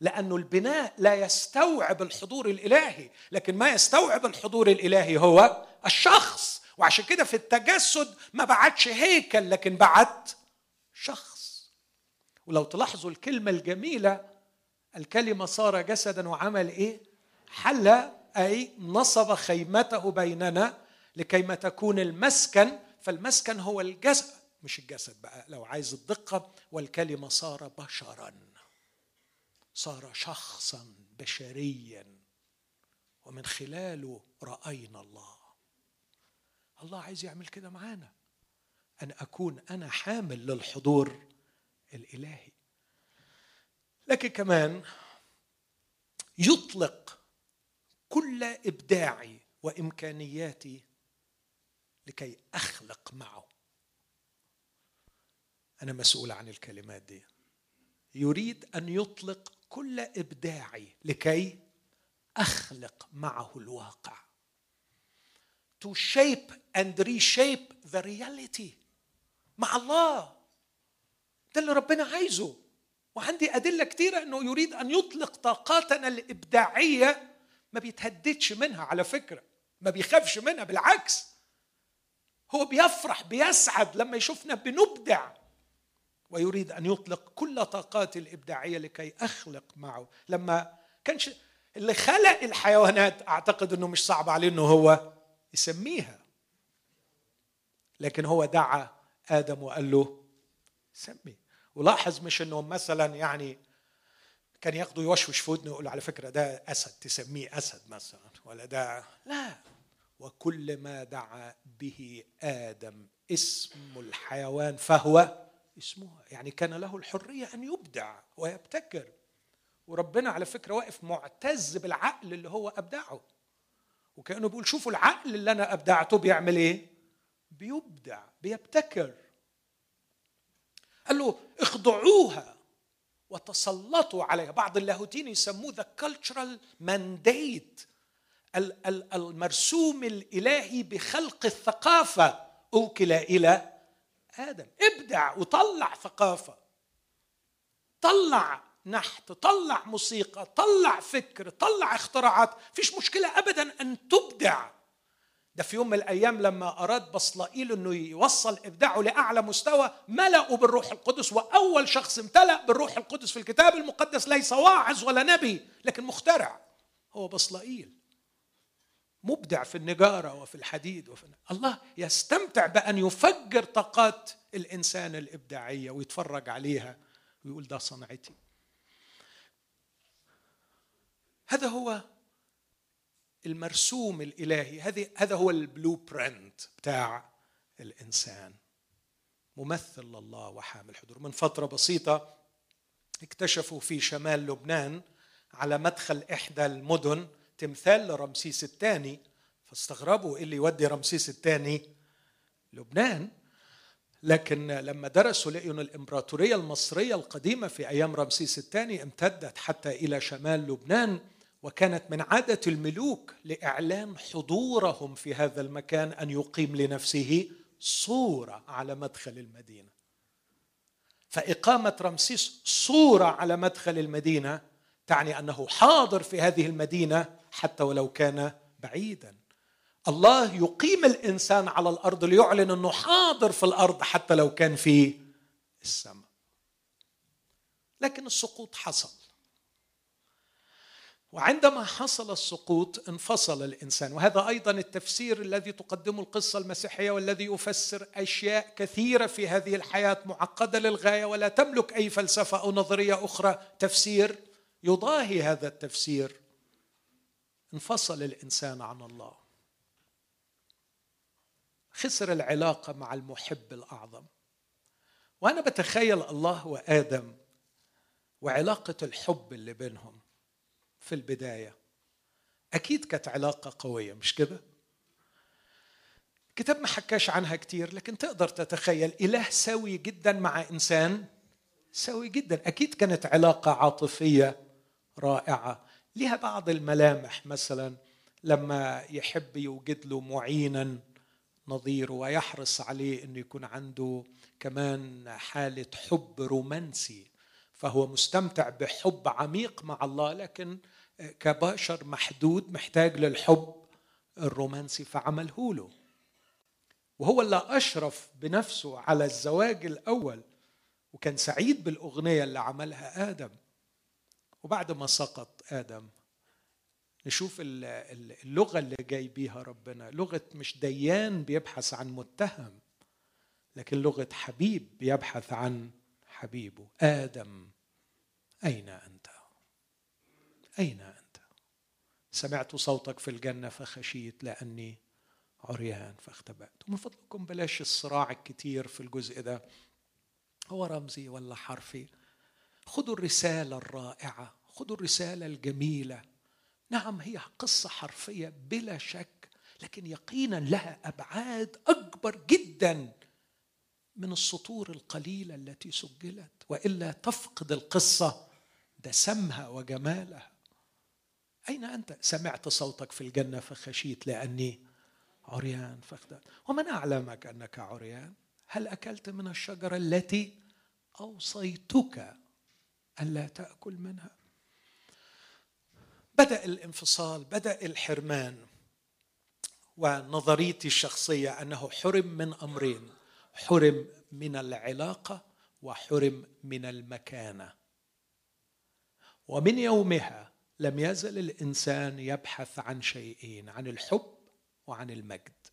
لأنه البناء لا يستوعب الحضور الإلهي، لكن ما يستوعب الحضور الإلهي هو الشخص. وعشان كده في التجسد ما بعتش هيكل لكن بعت شخص. ولو تلاحظوا الكلمة الجميلة، الكلمة صار جسدا وعمل إيه؟ حل، أي نصب خيمته بيننا لكيما تكون المسكن. فالمسكن هو الجسد، مش الجسد بقى لو عايز الدقة. والكلمة صار بشرا، صار شخصا بشريا، ومن خلاله رأينا الله. الله عايز يعمل كده معانا، أن أكون أنا حامل للحضور الإلهي. لكن كمان يطلق كل إبداعي وإمكانياتي لكي أخلق معه. أنا مسؤول عن الكلمات دي. يريد أن يطلق كل إبداعي لكي أخلق معه الواقع. To shape and reshape the reality. مع الله. ده اللي ربنا عايزه. وعندي أدلة كتيرة أنه يريد أن يطلق طاقاتنا الإبداعية. ما بيتهددش منها على فكرة، ما بيخافش منها، بالعكس هو بيفرح بيسعد لما يشوفنا بنبدع. ويريد أن يطلق كل طاقات الإبداعية لكي أخلق معه. لما كانش اللي خلق الحيوانات أعتقد أنه مش صعب عليه أنه هو يسميها، لكن هو دعا آدم وقال له سمي. ولاحظ مش أنه مثلا يعني كان ياخده يوشوش في ودنه ويقول على فكرة ده أسد تسميه أسد مثلا، ولا ده، لا. وكل ما دعا به آدم اسم الحيوان فهو اسمه، يعني كان له الحرية أن يبدع ويبتكر. وربنا على فكرة واقف معتز بالعقل اللي هو أبدعه، وكأنه بيقول شوفوا العقل اللي أنا أبدعته بيعمل إيه؟ بيبدع، بيبتكر. قال له اخضعوها وتسلطوا عليها. بعض اللاهوتين يسموه ذا كالتشرال مانديت، المرسوم الإلهي بخلق الثقافة أوكل إلى آدم. ابدع وطلع ثقافة، طلع نحت، طلع موسيقى، طلع فكر، طلع اختراعات. فيش مشكلة أبدا أن تبدع. ده في يوم من الأيام لما أراد بصلائيل أنه يوصل إبداعه لأعلى مستوى ملأه بالروح القدس، وأول شخص امتلأ بالروح القدس في الكتاب المقدس ليس واعظ ولا نبي لكن مخترع، هو بصلائيل، مبدع في النجارة وفي الحديد وفي الله يستمتع بأن يفجر طاقات الإنسان الإبداعية ويتفرج عليها ويقول ده صنعتي. هذا هو المرسوم الإلهي، هذا هو البلو برنت بتاع الإنسان، ممثل لله وحامل حضور. من فترة بسيطة اكتشفوا في شمال لبنان على مدخل إحدى المدن تمثال لرمسيس الثاني، فاستغربوا اللي يودي رمسيس الثاني لبنان. لكن لما درسوا لقوا أن الإمبراطورية المصرية القديمة في أيام رمسيس الثاني امتدت حتى إلى شمال لبنان، وكانت من عادة الملوك لإعلان حضورهم في هذا المكان أن يقيم لنفسه صورة على مدخل المدينة. فإقامة رمسيس صورة على مدخل المدينة تعني أنه حاضر في هذه المدينة حتى ولو كان بعيدا. الله يقيم الإنسان على الأرض ليعلن أنه حاضر في الأرض حتى لو كان في السماء. لكن السقوط حصل، وعندما حصل السقوط انفصل الإنسان. وهذا أيضا التفسير الذي تقدمه القصة المسيحية والذي يفسر أشياء كثيرة في هذه الحياة معقدة للغاية ولا تملك أي فلسفة أو نظرية أخرى تفسير يضاهي هذا التفسير. انفصل الإنسان عن الله، خسر العلاقة مع المحب الأعظم. وأنا بتخيل الله وآدم وعلاقة الحب اللي بينهم في البداية، أكيد كانت علاقة قوية، مش كده؟ الكتاب ما حكاش عنها كتير، لكن تقدر تتخيل إله سوي جدا مع إنسان سوي جدا، أكيد كانت علاقة عاطفية رائعة لها بعض الملامح. مثلا لما يحب يوجد له معينا نظير ويحرص عليه أن يكون عنده كمان حالة حب رومانسي، فهو مستمتع بحب عميق مع الله لكن كبشر محدود محتاج للحب الرومانسي فعمله له. وهو اللي أشرف بنفسه على الزواج الأول وكان سعيد بالأغنية اللي عملها آدم. وبعد ما سقط آدم نشوف اللغة اللي جاي بيها ربنا، لغة مش ديان بيبحث عن متهم لكن لغة حبيب بيبحث عن حبيبه. آدم أين أنت؟ أين أنت؟ سمعت صوتك في الجنة فخشيت لأني عريان فاختبأت. ومن فضلكم بلاش الصراع الكتير في الجزء ده، هو رمزي ولا حرفي. خدوا الرسالة الرائعة، خدوا الرسالة الجميلة. نعم هي قصة حرفية بلا شك، لكن يقينا لها أبعاد أكبر جدا من السطور القليلة التي سجلت، وإلا تفقد القصة دسمها وجمالها. أين أنت؟ سمعت صوتك في الجنة فخشيت لأني عريان فاختبأت. ومن أعلمك أنك عريان؟ هل أكلت من الشجرة التي أوصيتك ألا تأكل منها؟ بدأ الانفصال، بدأ الحرمان. ونظريتي الشخصية أنه حرم من أمرين، حرم من العلاقة وحرم من المكانة. ومن يومها لم يزل الإنسان يبحث عن شيئين، عن الحب وعن المجد.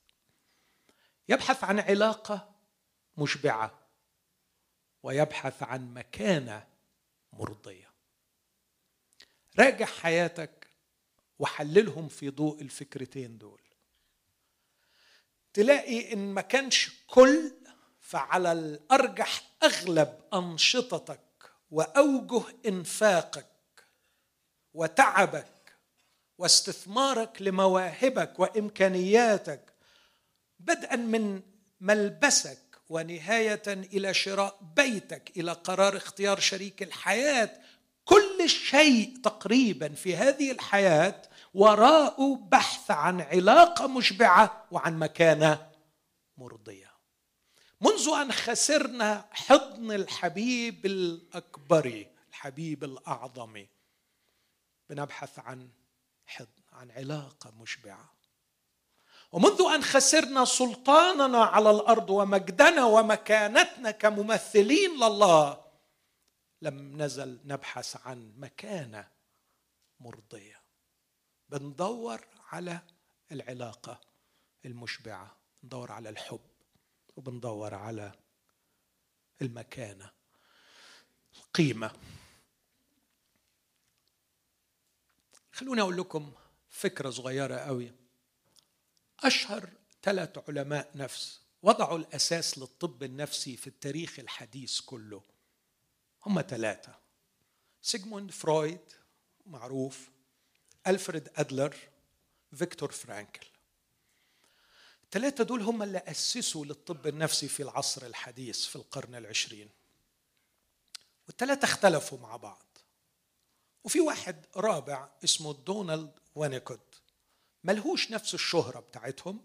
يبحث عن علاقة مشبعة ويبحث عن مكانة مرضية. راجع حياتك وحللهم في ضوء الفكرتين دول، تلاقي إن ما كانش كل، فعلى الأرجح أغلب أنشطتك وأوجه إنفاقك وتعبك واستثمارك لمواهبك وإمكانياتك، بدءا من ملبسك ونهاية إلى شراء بيتك إلى قرار اختيار شريك الحياة. كل شيء تقريبا في هذه الحياة وراءه بحث عن علاقة مشبعة وعن مكانة مرضية. منذ أن خسرنا حضن الحبيب الأكبر الحبيب الأعظم، بنبحث عن حضن، عن علاقة مشبعة. ومنذ أن خسرنا سلطاننا على الأرض ومجدنا ومكانتنا كممثلين لله، لم نزل نبحث عن مكانة مرضية. بندور على العلاقة المشبعة، بندور على الحب، وبندور على المكانة القيمة. خلوني أقول لكم فكرة صغيرة قوي. أشهر 3 علماء نفس وضعوا الأساس للطب النفسي في التاريخ الحديث كله، هم 3: سيجموند فرويد معروف، ألفريد أدلر، فيكتور فرانكل. ال3 دول هم اللي أسسوا للطب النفسي في العصر الحديث في القرن ال20. وال3 اختلفوا مع بعض، وفي واحد رابع اسمه دونالد وينكوت ملهوش نفس الشهرة بتاعتهم،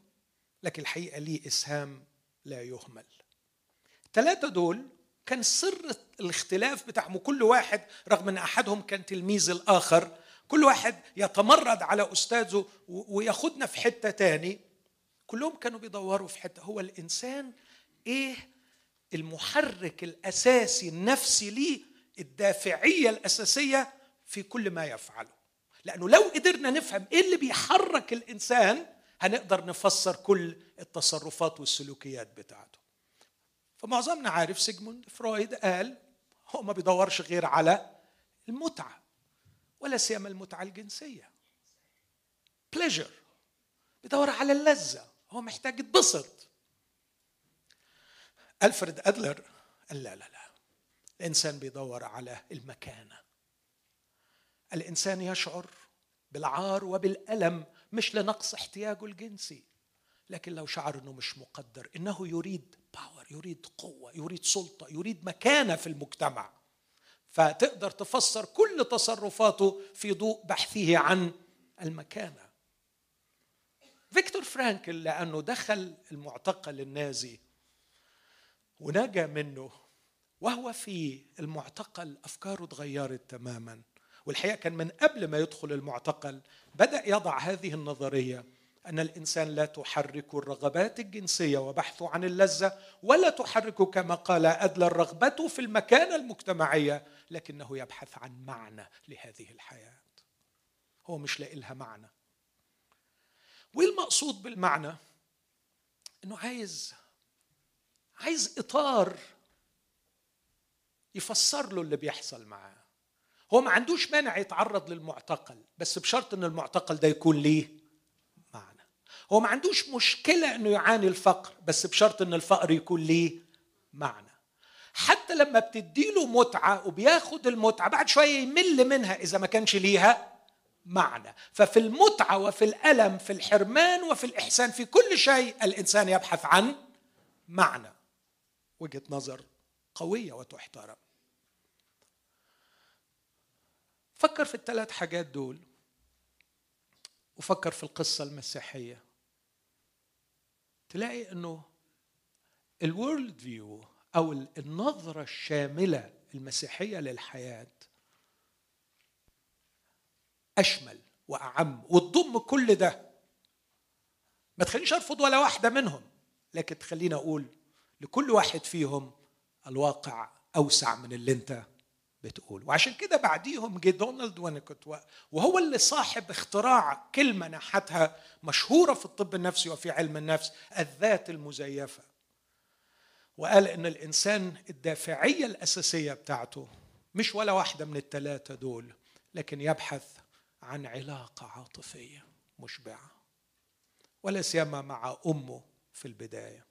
لكن الحقيقة ليه إسهام لا يهمل. ال3 دول كان سر الاختلاف بتاعهم، كل واحد رغم أن أحدهم كان تلميذ الآخر، كل واحد يتمرد على أستاذه وياخدنا في حتة تاني. كلهم كانوا بيدوروا في حتة، هو الإنسان إيه المحرك الأساسي النفسي ليه، الدافعية الأساسية في كل ما يفعله. لأنه لو قدرنا نفهم إيه اللي بيحرك الإنسان هنقدر نفسر كل التصرفات والسلوكيات بتاعته. فمعظمنا عارف سيجموند فرويد قال هو ما بيدورش غير على المتعة، ولا سيما المتعة الجنسية، pleasure، بيدور على اللذة، هو محتاج يتبسط. ألفريد أدلر قال لا لا لا، الإنسان بيدور على المكانة، الإنسان يشعر بالعار وبالألم مش لنقص احتياجه الجنسي، لكن لو شعر أنه مش مقدر، إنه يريد باور، يريد قوة، يريد سلطة، يريد مكانة في المجتمع. فتقدر تفسر كل تصرفاته في ضوء بحثه عن المكانة. فيكتور فرانكل لأنه دخل المعتقل النازي ونجا منه، وهو في المعتقل أفكاره اتغيرت تماماً. والحقيقة كان من قبل ما يدخل المعتقل بدأ يضع هذه النظرية أن الإنسان لا تحرك الرغبات الجنسية وبحثه عن اللذة، ولا تحرك كما قال أدلر رغبته في المكانة المجتمعية، لكنه يبحث عن معنى لهذه الحياة. هو مش لاقي لها معنى. والمقصود بالمعنى أنه عايز إطار يفسر له اللي بيحصل معاه. هو ما عندوش مانع يتعرض للمعتقل، بس بشرط أن المعتقل ده يكون ليه معنى. هو ما عندوش مشكلة أنه يعاني الفقر، بس بشرط أن الفقر يكون ليه معنى. حتى لما بتديله متعة وبياخد المتعة بعد شوية يمل منها إذا ما كانش ليها معنى. ففي المتعة وفي الألم، في الحرمان وفي الإحسان، في كل شيء الإنسان يبحث عن معنى. وجهة نظر قوية وتحترم. فكر في ال3 حاجات دول، وفكر في القصة المسيحية، تلاقي أنه الورلد فيو أو النظرة الشاملة المسيحية للحياة أشمل وأعم وتضم كل ده. ما تخلينيش أرفض ولا واحدة منهم، لكن تخليني أقول لكل واحد فيهم الواقع أوسع من اللي أنت بتقول. وعشان كده بعديهم جه دونالد وينكوت، وهو اللي صاحب اختراع كلمة نحتها مشهورة في الطب النفسي وفي علم النفس، الذات المزيفة. وقال إن الإنسان الدافعية الأساسية بتاعته مش ولا واحدة من ال3 دول، لكن يبحث عن علاقة عاطفية مشبعة، ولا سيما مع أمه في البداية.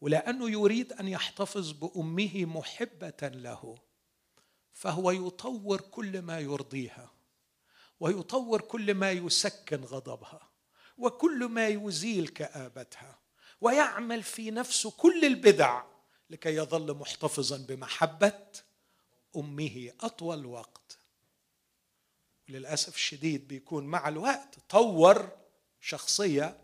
ولأنه يريد أن يحتفظ بأمه محبة له، فهو يطور كل ما يرضيها، ويطور كل ما يسكن غضبها، وكل ما يزيل كآبتها، ويعمل في نفسه كل البدع لكي يظل محتفظا بمحبة أمه أطول وقت. للأسف الشديد بيكون مع الوقت طور شخصية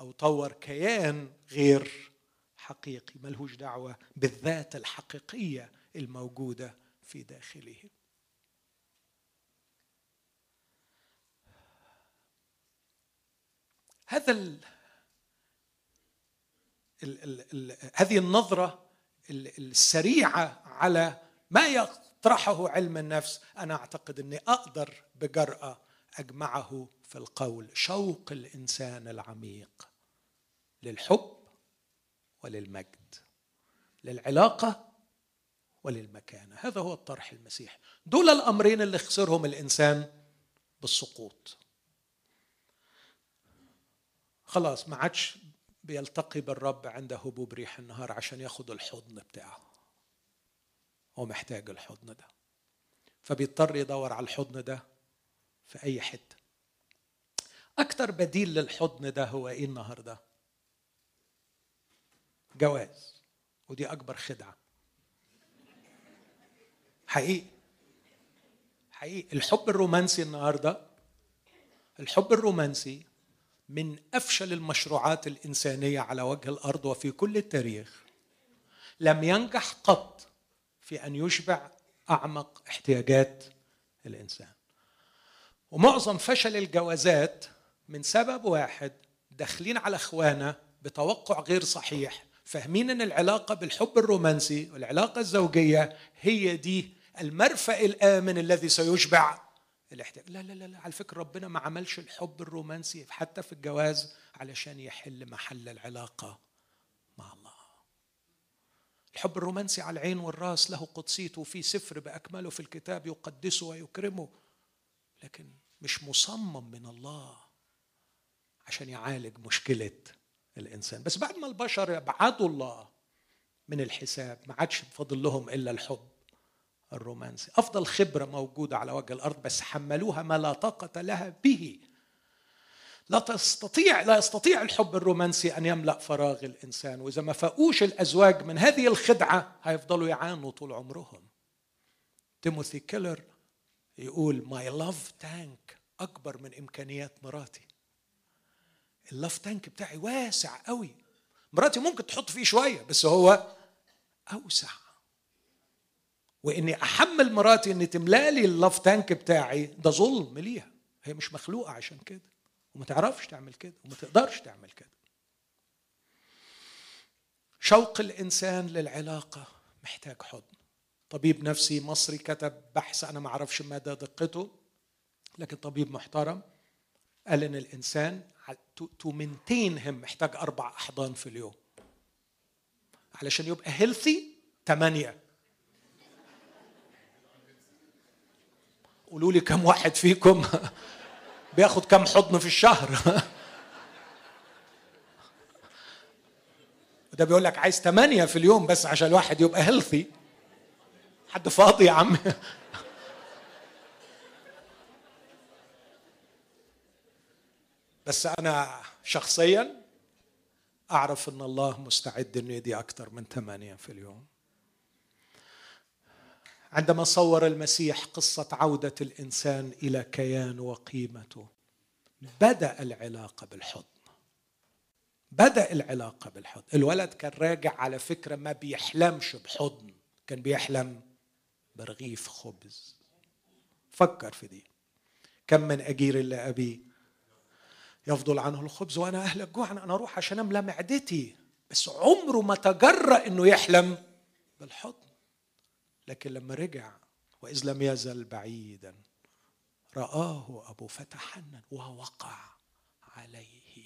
أو طور كيان غير حقيقي ملهوش دعوة بالذات الحقيقية الموجودة في داخله. هذه النظرة السريعة على ما يطرحه علم النفس، أنا أعتقد أني أقدر بجرأة أجمعه في القول: شوق الإنسان العميق للحب وللمجد، للعلاقة وللمكانة. هذا هو الطرح المسيحي. دول الأمرين اللي خسرهم الإنسان بالسقوط. خلاص ما عادش بيلتقي بالرب عند هبوب ريح النهار عشان ياخد الحضن بتاعه، هو محتاج الحضن ده، فبيضطر يدور على الحضن ده في أي حتة. أكتر بديل للحضن ده هو إيه النهاردة؟ جواز. ودي أكبر خدعة حقيقي حقيقي. الحب الرومانسي النهاردة، الحب الرومانسي من أفشل المشروعات الإنسانية على وجه الأرض وفي كل التاريخ. لم ينجح قط في أن يشبع أعمق احتياجات الإنسان. ومعظم فشل الجوازات من سبب واحد: داخلين على إخوانا بتوقع غير صحيح، فاهمين أن العلاقة بالحب الرومانسي والعلاقة الزوجية هي دي المرفأ الآمن الذي سيشبع الاحتياج. لا لا لا، على فكرة ربنا ما عملش الحب الرومانسي حتى في الجواز علشان يحل محل العلاقة مع الله. الحب الرومانسي على العين والراس، له قدسيته، وفي سفر بأكمله في الكتاب يقدسه ويكرمه، لكن مش مصمم من الله عشان يعالج مشكلة الإنسان. بس بعد ما البشر ابعدوا الله من الحساب، ما عادش فاضل لهم إلا الحب الرومانسي. أفضل خبرة موجودة على وجه الأرض، بس حملوها ما لا طاقة لها به. لا يستطيع الحب الرومانسي أن يملأ فراغ الإنسان، وإذا ما فاقوش الأزواج من هذه الخدعة هيفضلوا يعانوا طول عمرهم. تيموثي كيلر يقول: My love tank أكبر من إمكانيات مراتي. اللوف تانك بتاعي واسع قوي، مراتي ممكن تحط فيه شوية بس هو أوسع. وإني أحمل مراتي إني تملالي اللوف تانك بتاعي ده ظلم ليها، هي مش مخلوقة عشان كده، وما تعرفش تعمل كده، وما تقدرش تعمل كده. شوق الإنسان للعلاقة محتاج حضن. طبيب نفسي مصري كتب بحث، أنا ما أعرفش مدى دقته، لكن طبيب محترم قال إن الإنسان to maintain him محتاج 4 أحضان في اليوم. علشان يبقى healthy 8. قولوا لي كم واحد فيكم بياخد كم حضن في الشهر؟ وده بيقول لك عايز 8 في اليوم بس عشان الواحد يبقى healthy. حد فاضي يا عم؟ بس أنا شخصياً أعرف أن الله مستعد أن يدي أكثر من 8 في اليوم. عندما صور المسيح قصة عودة الإنسان إلى كيان وقيمته، بدأ العلاقة بالحضن. بدأ العلاقة بالحضن. الولد كان راجع على فكرة ما بيحلمش بحضن، كان بيحلم برغيف خبز. فكر في دي: كم من أجير إلا أبي يفضل عنه الخبز، وأنا أهلك جوعنا، أنا أروح عشان أملى معدتي. بس عمره ما تجرأ إنه يحلم بالحضن. لكن لما رجع وإذ لم يزل بعيدا رآه أبوه فتحنن ووقع عليه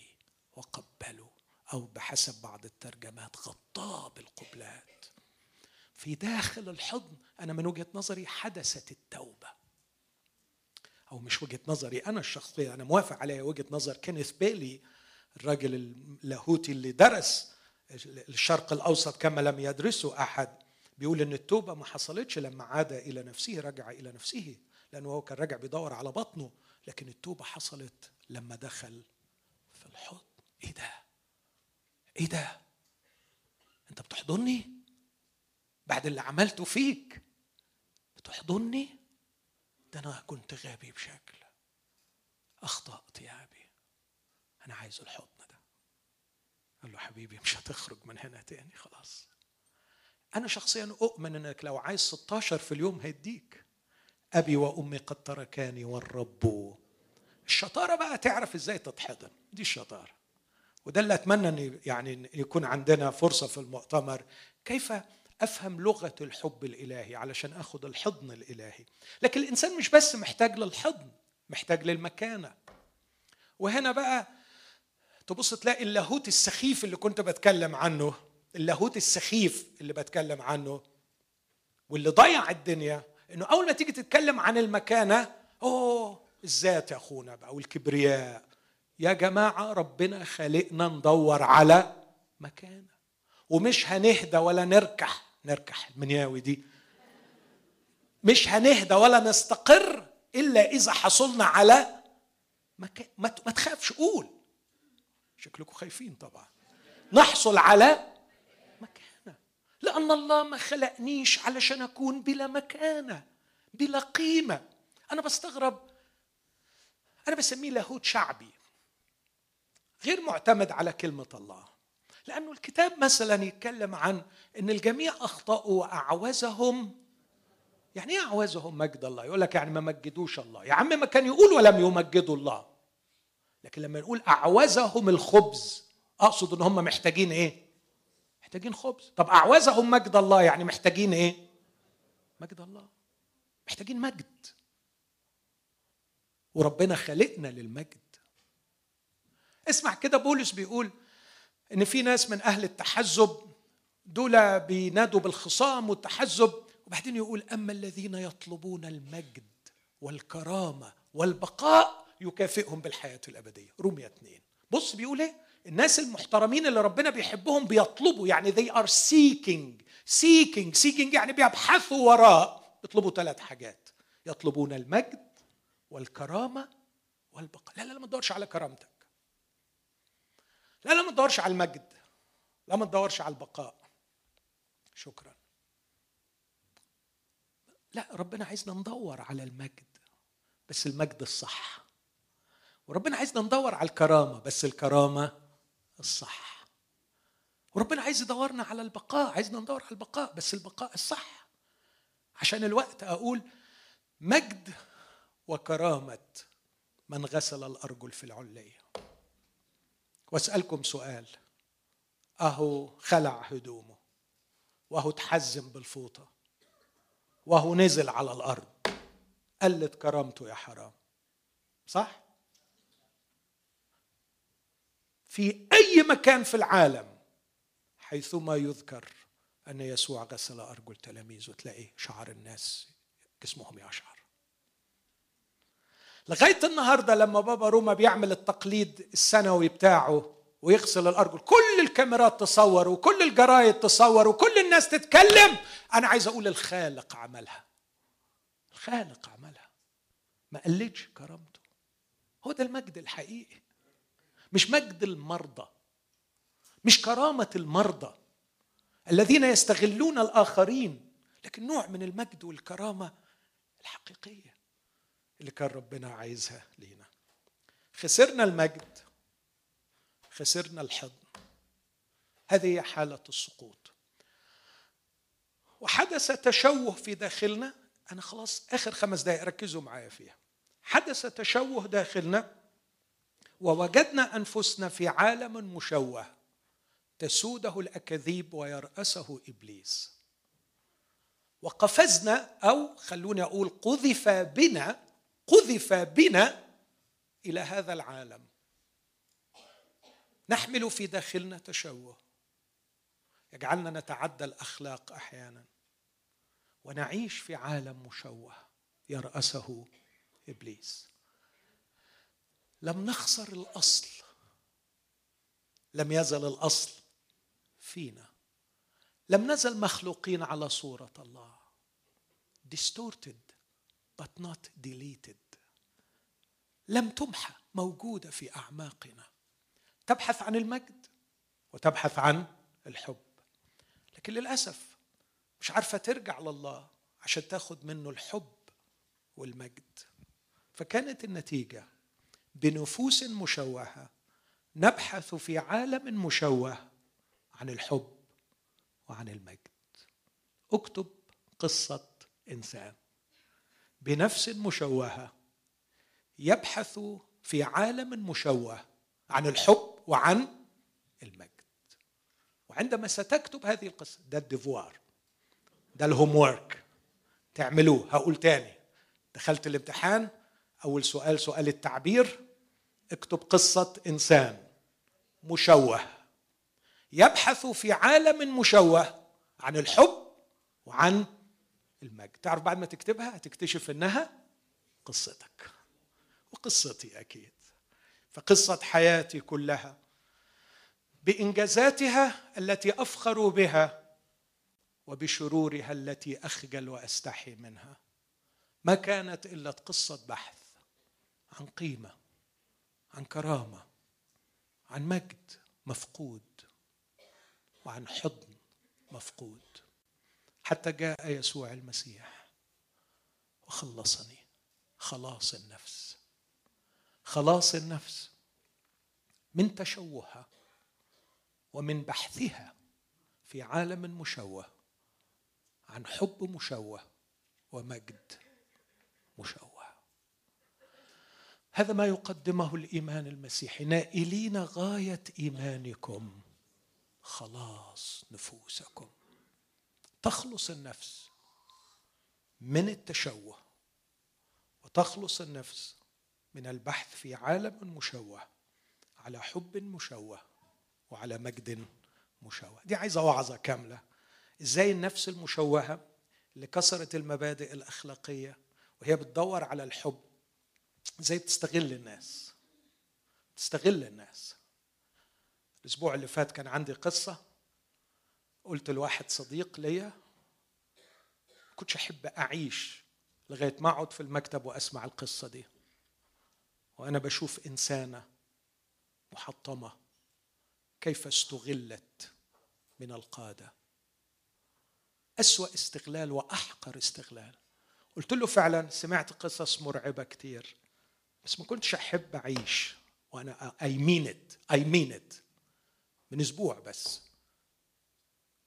وقبله، أو بحسب بعض الترجمات غطاه بالقبلات. في داخل الحضن، أنا من وجهة نظري حدثت التوبة، أو مش وجهة نظري أنا الشخصية، أنا موافق عليها وجهة نظر كينيث بيلي الراجل اللاهوتي اللي درس الشرق الأوسط كما لم يدرسه أحد. بيقول ان التوبه ما حصلتش لما عاد الى نفسه، رجع الى نفسه، لانه هو كان راجع بيدور على بطنه، لكن التوبه حصلت لما دخل في الحضن. ايه ده؟ ايه ده؟ انت بتحضني بعد اللي عملته فيك؟ بتحضني؟ ده انا كنت غبي بشكل، اخطأت يا ابي، انا عايز الحضن ده. قال له حبيبي مش هتخرج من هنا تاني خلاص. انا شخصيا اؤمن انك لو عايز 16 في اليوم هيديك. ابي وامي قد تركاني والرب. الشطاره بقى تعرف ازاي تتحضن، دي الشطاره، وده اللي اتمنى ان يعني يكون عندنا فرصه في المؤتمر، كيف افهم لغه الحب الالهي علشان اخد الحضن الالهي. لكن الانسان مش بس محتاج للحضن، محتاج للمكانه. وهنا بقى تبص تلاقي اللاهوت السخيف اللي كنت بتكلم عنه، اللاهوت السخيف اللي بتكلم عنه واللي ضيع الدنيا، انه اول ما تيجي تتكلم عن المكانه، الذات يا اخونا بقى والكبرياء. يا جماعه ربنا خلقنا ندور على مكانه، ومش هنهدى ولا نركح المنياوي دي، مش هنهدى ولا نستقر الا اذا حصلنا على مكان. ما تخافش، قول شكلكم خايفين طبعا. نحصل على مكانه، لان الله ما خلقنيش علشان اكون بلا مكانه بلا قيمه. انا بستغرب، انا بسميه لاهوت شعبي غير معتمد على كلمه الله، لانه الكتاب مثلا يتكلم عن ان الجميع اخطاوا واعوزهم. يعني ايه اعوزهم مجد الله؟ يقول لك يعني ما مجدوش الله. يا عم ما كان يقول ولم يمجدوا الله، لكن لما نقول اعوزهم الخبز اقصد ان هم محتاجين ايه؟ محتاجين خبز. طب اعوزهم مجد الله يعني محتاجين ايه؟ مجد الله، محتاجين مجد، وربنا خلقنا للمجد. اسمع كده، بولس بيقول ان في ناس من اهل التحزب، دول بينادوا بالخصام والتحزب، وبعدين يقول أما الذين يطلبون المجد والكرامة والبقاء يكافئهم بالحياة الأبدية. روميا 2. بص بيقول إيه؟ الناس المحترمين اللي ربنا بيحبهم بيطلبوا، يعني they are seeking، يعني بيبحثوا وراء، بيطلبوا 3 حاجات، يطلبون المجد والكرامة والبقاء. لا ما تدورش على كرامتك، لا ما تدورش على المجد، لا ما تدورش على البقاء، شكرا. لا، ربنا عايزنا ندور على المجد، بس المجد الصح، وربنا عايزنا ندور على الكرامة، بس الكرامة الصح، وربنا عايز يدورنا على البقاء، عايزنا ندور على البقاء بس البقاء الصح. عشان الوقت أقول مجد وكرامة من غسل الأرجل في العلية. واسألكم سؤال، أهو خلع هدومه، وأهو تحزم بالفوطة، وهو نزل على الأرض، قلت كرامته يا حرام، صح؟ في أي مكان في العالم حيثما يذكر أن يسوع غسل أرجل تلاميذه تلاقي شعر الناس جسمهم يشعر. لغاية النهاردة لما بابا روما بيعمل التقليد السنوي بتاعه ويغسل الأرجل، كل الكاميرات تصور وكل الجرايد تصور وكل الناس تتكلم. أنا عايز أقول الخالق عملها، الخالق عملها، ما قلتش كرامته. هو ده المجد الحقيقي، مش مجد المرضى، مش كرامة المرضى الذين يستغلون الآخرين، لكن نوع من المجد والكرامة الحقيقية اللي كان ربنا عايزها لينا. خسرنا المجد، خسرنا الحضن، هذه هي حالة السقوط. وحدث تشوه في داخلنا. أنا خلاص آخر 5 دقائق ركزوا معايا فيها. حدث تشوه داخلنا، ووجدنا أنفسنا في عالم مشوه تسوده الأكاذيب ويرأسه إبليس. وقفزنا، أو خلوني أقول قذف بنا إلى هذا العالم. نحمل في داخلنا تشوه يجعلنا نتعدى الأخلاق أحيانا، ونعيش في عالم مشوه يرأسه إبليس. لم نخسر الأصل، لم يزل الأصل فينا، لم نزل مخلوقين على صورة الله. distorted but not deleted. لم تمحى، موجودة في أعماقنا. تبحث عن المجد وتبحث عن الحب، لكن للأسف مش عارفة ترجع لله عشان تاخد منه الحب والمجد. فكانت النتيجة بنفوس مشوهة نبحث في عالم مشوه عن الحب وعن المجد. اكتب قصة إنسان بنفس مشوهة يبحث في عالم مشوه عن الحب وعن المجد. وعندما ستكتب هذه القصة، ده الديفوار، ده الهومورك تعملوه. هقول تاني، دخلت الامتحان أول سؤال سؤال التعبير، اكتب قصة إنسان مشوه يبحث في عالم مشوه عن الحب وعن المجد. تعرف بعد ما تكتبها هتكتشف إنها قصتك وقصتي أكيد. فقصة حياتي كلها بإنجازاتها التي أفخر بها وبشرورها التي أخجل وأستحي منها ما كانت إلا قصة بحث عن قيمة، عن كرامة، عن مجد مفقود وعن حضن مفقود، حتى جاء يسوع المسيح وخلصني. خلاص النفس، خلاص النفس من تشوهها ومن بحثها في عالم مشوه عن حب مشوه ومجد مشوه. هذا ما يقدمه الإيمان المسيحي، نائلين غاية إيمانكم خلاص نفوسكم. تخلص النفس من التشوه، وتخلص النفس من البحث في عالم مشوه على حب مشوه وعلى مجد مشوه. دي عايزة وعظة كاملة، إزاي النفس المشوهة اللي كسرت المبادئ الأخلاقية وهي بتدور على الحب إزاي بتستغل الناس. تستغل الناس. الأسبوع اللي فات كان عندي قصة، قلت لواحد صديق ليا كنتش أحب أعيش لغاية ما أقعد في المكتب وأسمع القصة دي وأنا بشوف إنسانة محطمة كيف استغلت من القادة أسوأ استغلال وأحقر استغلال. قلت له فعلا سمعت قصص مرعبة كتير، بس ما كنتش أحب أعيش وأنا I mean it من أسبوع، بس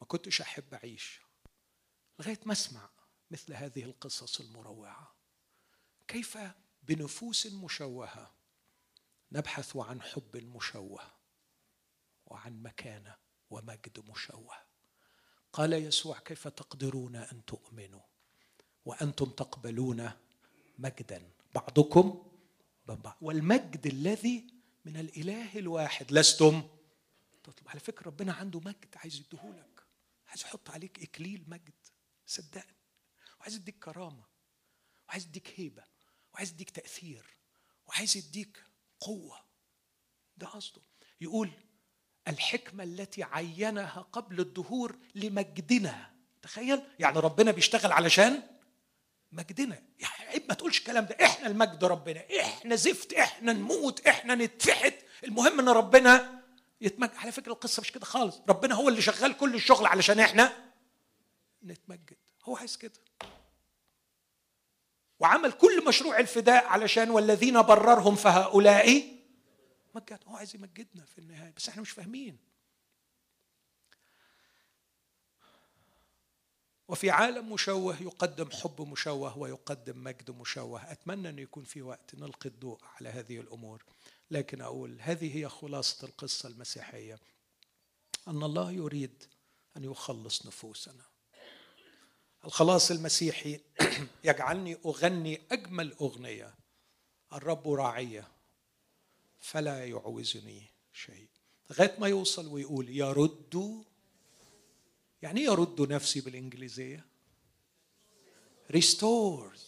ما كنتش أحب أعيش لغاية ما أسمع مثل هذه القصص المروعة. كيف بنفوس مشوهة نبحث عن حب مشوه وعن مكانة ومجد مشوه. قال يسوع كيف تقدرون أن تؤمنوا وأنتم تقبلون مجدا بعضكم ببعض، والمجد الذي من الإله الواحد لستم تطلب. على فكرة ربنا عنده مجد عايز يديهولك، عايز يحط عليك إكليل مجد صدقني، وعايز يديك كرامة، وعايز يديك هيبة، وعايز يديك تأثير، وعايز يديك قوة. ده قصده. يقول الحكمة التي عينها قبل الدهور لمجدنا. تخيل، يعني ربنا بيشتغل علشان مجدنا. يعني ما تقولش الكلام ده، احنا المجد ربنا، احنا زفت، احنا نموت، احنا نتفحت، المهم ان ربنا يتمجد. على فكرة القصة مش كده خالص، ربنا هو اللي شغال كل الشغل علشان احنا نتمجد. هو عايز كده، وعمل كل مشروع الفداء علشان والذين بررهم فهؤلاء مجد. هو عايز يمجدنا في النهاية، بس احنا مش فاهمين. وفي عالم مشوه يقدم حب مشوه ويقدم مجد مشوه. أتمنى أن يكون في وقت نلقي الضوء على هذه الأمور، لكن أقول هذه هي خلاصة القصة المسيحية، أن الله يريد أن يخلص نفوسنا. الخلاص المسيحي يجعلني أغني أجمل أغنية، الرب راعية فلا يعوزني شيء، لغاية ما يوصل ويقول يرد. يعني يرد نفسي بالإنجليزية restores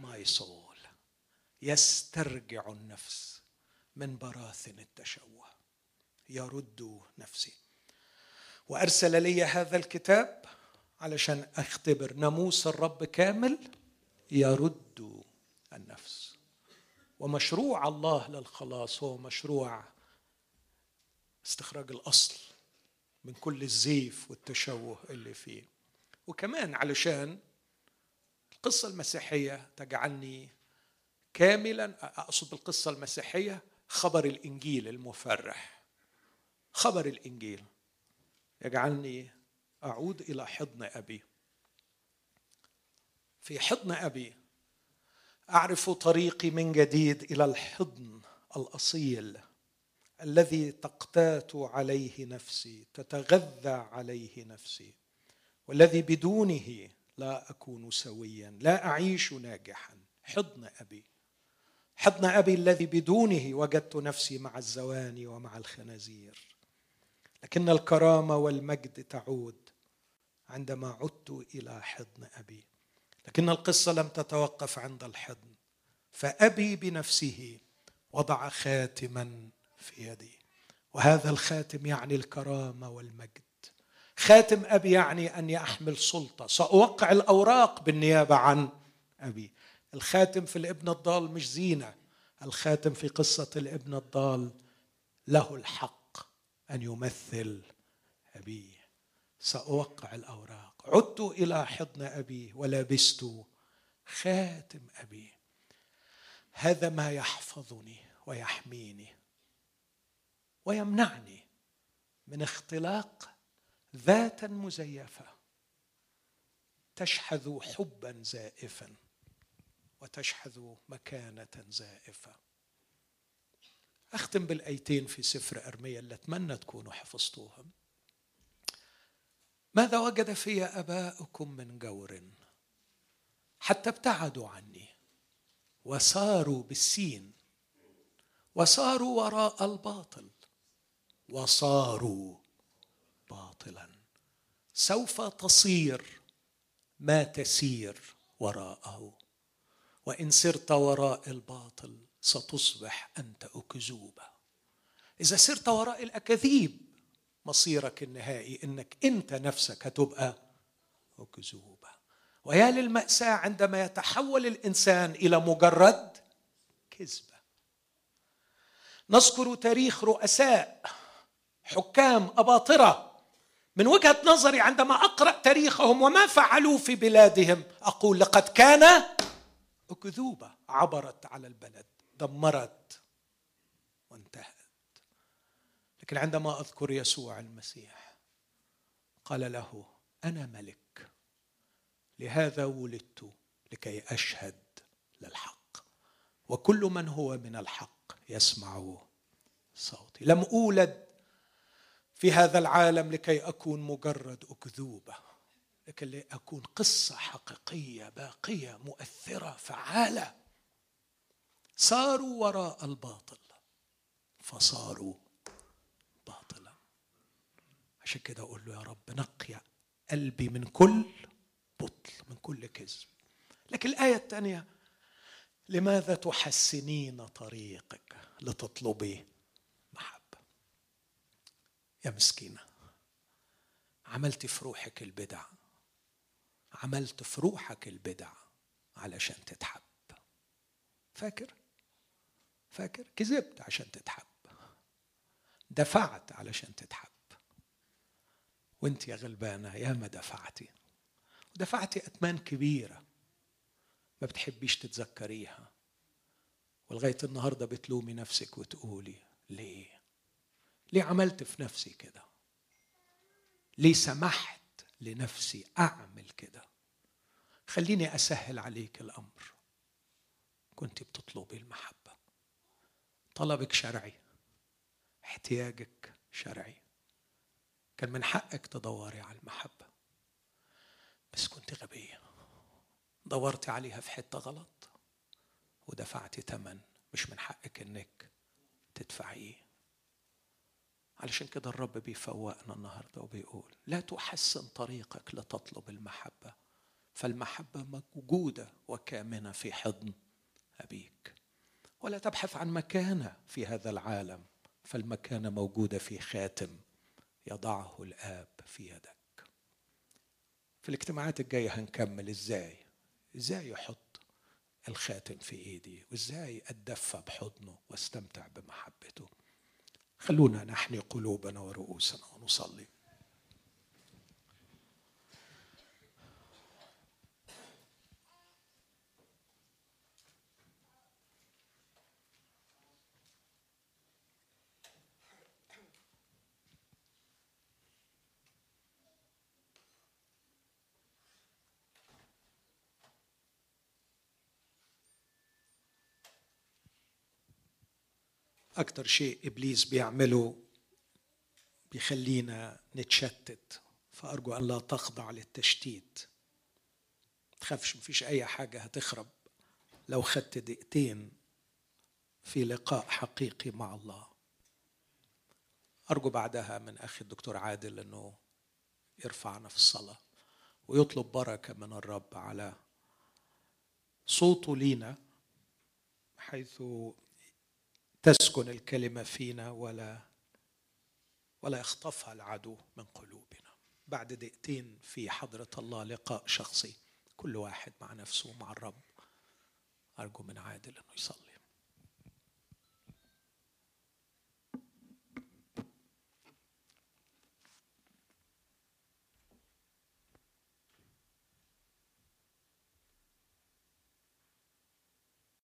my soul، يسترجع النفس من براثن التشوه، يرد نفسي. وأرسل لي هذا الكتاب علشان أختبر ناموس الرب كامل يرد النفس. ومشروع الله للخلاص هو مشروع استخراج الأصل من كل الزيف والتشوه اللي فيه، وكمان علشان القصة المسيحية تجعلني كاملا، أقصد بالقصة المسيحية خبر الإنجيل المفرح، خبر الإنجيل يجعلني أعود إلى حضن أبي. في حضن أبي أعرف طريقي من جديد إلى الحضن الأصيل الذي تقتات عليه نفسي، تتغذى عليه نفسي، والذي بدونه لا أكون سويا، لا أعيش ناجحا. حضن أبي، حضن أبي الذي بدونه وجدت نفسي مع الزواني ومع الخنازير، لكن الكرامة والمجد تعود عندما عدت إلى حضن أبي. لكن القصة لم تتوقف عند الحضن، فأبي بنفسه وضع خاتما في يدي، وهذا الخاتم يعني الكرامة والمجد. خاتم أبي يعني أني أحمل سلطة، سأوقع الأوراق بالنيابة عن أبي. الخاتم في الابن الضال مش زينة، الخاتم في قصة الابن الضال له الحق أن يمثل أبيه. سأوقع الأوراق، عدت إلى حضن أبي ولبست خاتم أبي. هذا ما يحفظني ويحميني ويمنعني من اختلاق ذاتا مزيفة تشحذ حبا زائفا وتشحذ مكانة زائفة. أختم بالآيتين في سفر إرمية اللي أتمنى تكونوا حفظتوهم. ماذا وجد في آباؤكم من جور حتى ابتعدوا عني وصاروا بالسين، وصاروا وراء الباطل، وصاروا باطلا. سوف تصير ما تسير وراءه، وإن سرت وراء الباطل ستصبح أنت أكذوبة. إذا سرت وراء الأكاذيب مصيرك النهائي أنك أنت نفسك هتبقى أكذوبة. ويا للمأساة عندما يتحول الإنسان إلى مجرد كذبة. نذكر تاريخ رؤساء حكام أباطرة، من وجهة نظري عندما أقرأ تاريخهم وما فعلوا في بلادهم أقول لقد كان أكذوبة عبرت على البلد، دمرت وانتهت. لكن عندما أذكر يسوع المسيح قال له أنا ملك، لهذا ولدت لكي أشهد للحق، وكل من هو من الحق يسمع صوتي. لم أولد في هذا العالم لكي أكون مجرد أكذوبة، لكن لأكون قصة حقيقية باقية مؤثرة فعالة. صاروا وراء الباطل فصاروا باطلا. عشان كده أقول له يا رب نقي قلبي من كل بطل، من كل كذب. لكن الآية الثانية، لماذا تحسنين طريقك لتطلبي محبة؟ يا مسكينة، عملت في روحك البدع، عملت في روحك البدع علشان تتحب. فاكر كذبت عشان تتحب، دفعت علشان تتحب. وانت يا غلبانة يا ما دفعتي، ودفعتي أثمان كبيرة ما بتحبيش تتذكريها، ولغاية النهاردة بتلومي نفسك وتقولي ليه عملت في نفسي كده، ليه سمحت لنفسي أعمل كده. خليني أسهل عليك الأمر، كنت بتطلبي المحبة، طلبك شرعي، احتياجك شرعي، كان من حقك تدوري على المحبة، بس كنت غبية، دورتي عليها في حتة غلط ودفعتي ثمن مش من حقك انك تدفعيه. علشان كده الرب بيفوقنا النهاردة وبيقول لا تحسن طريقك لتطلب المحبة، فالمحبة موجودة وكامنة في حضن أبيك. ولا تبحث عن مكانة في هذا العالم، فالمكانة موجودة في خاتم يضعه الآب في يدك. في الاجتماعات الجاية هنكمل ازاي يحط الخاتم في ايدي وازاي اتدفى بحضنه واستمتع بمحبته. خلونا نحني قلوبنا ورؤوسنا ونصلي. أكتر شيء إبليس بيعمله بيخلينا نتشتت، فأرجو أن لا تخضع للتشتيت. متخافش، مفيش أي حاجة هتخرب لو خدت دقيقتين في لقاء حقيقي مع الله. أرجو بعدها من أخي الدكتور عادل أنه يرفعنا في الصلاة ويطلب بركة من الرب على صوته لينا، حيث تسكن الكلمة فينا ولا يخطفها العدو من قلوبنا. بعد دقيقتين في حضرة الله لقاء شخصي، كل واحد مع نفسه مع الرب. أرجو من عادل أنه يصلي.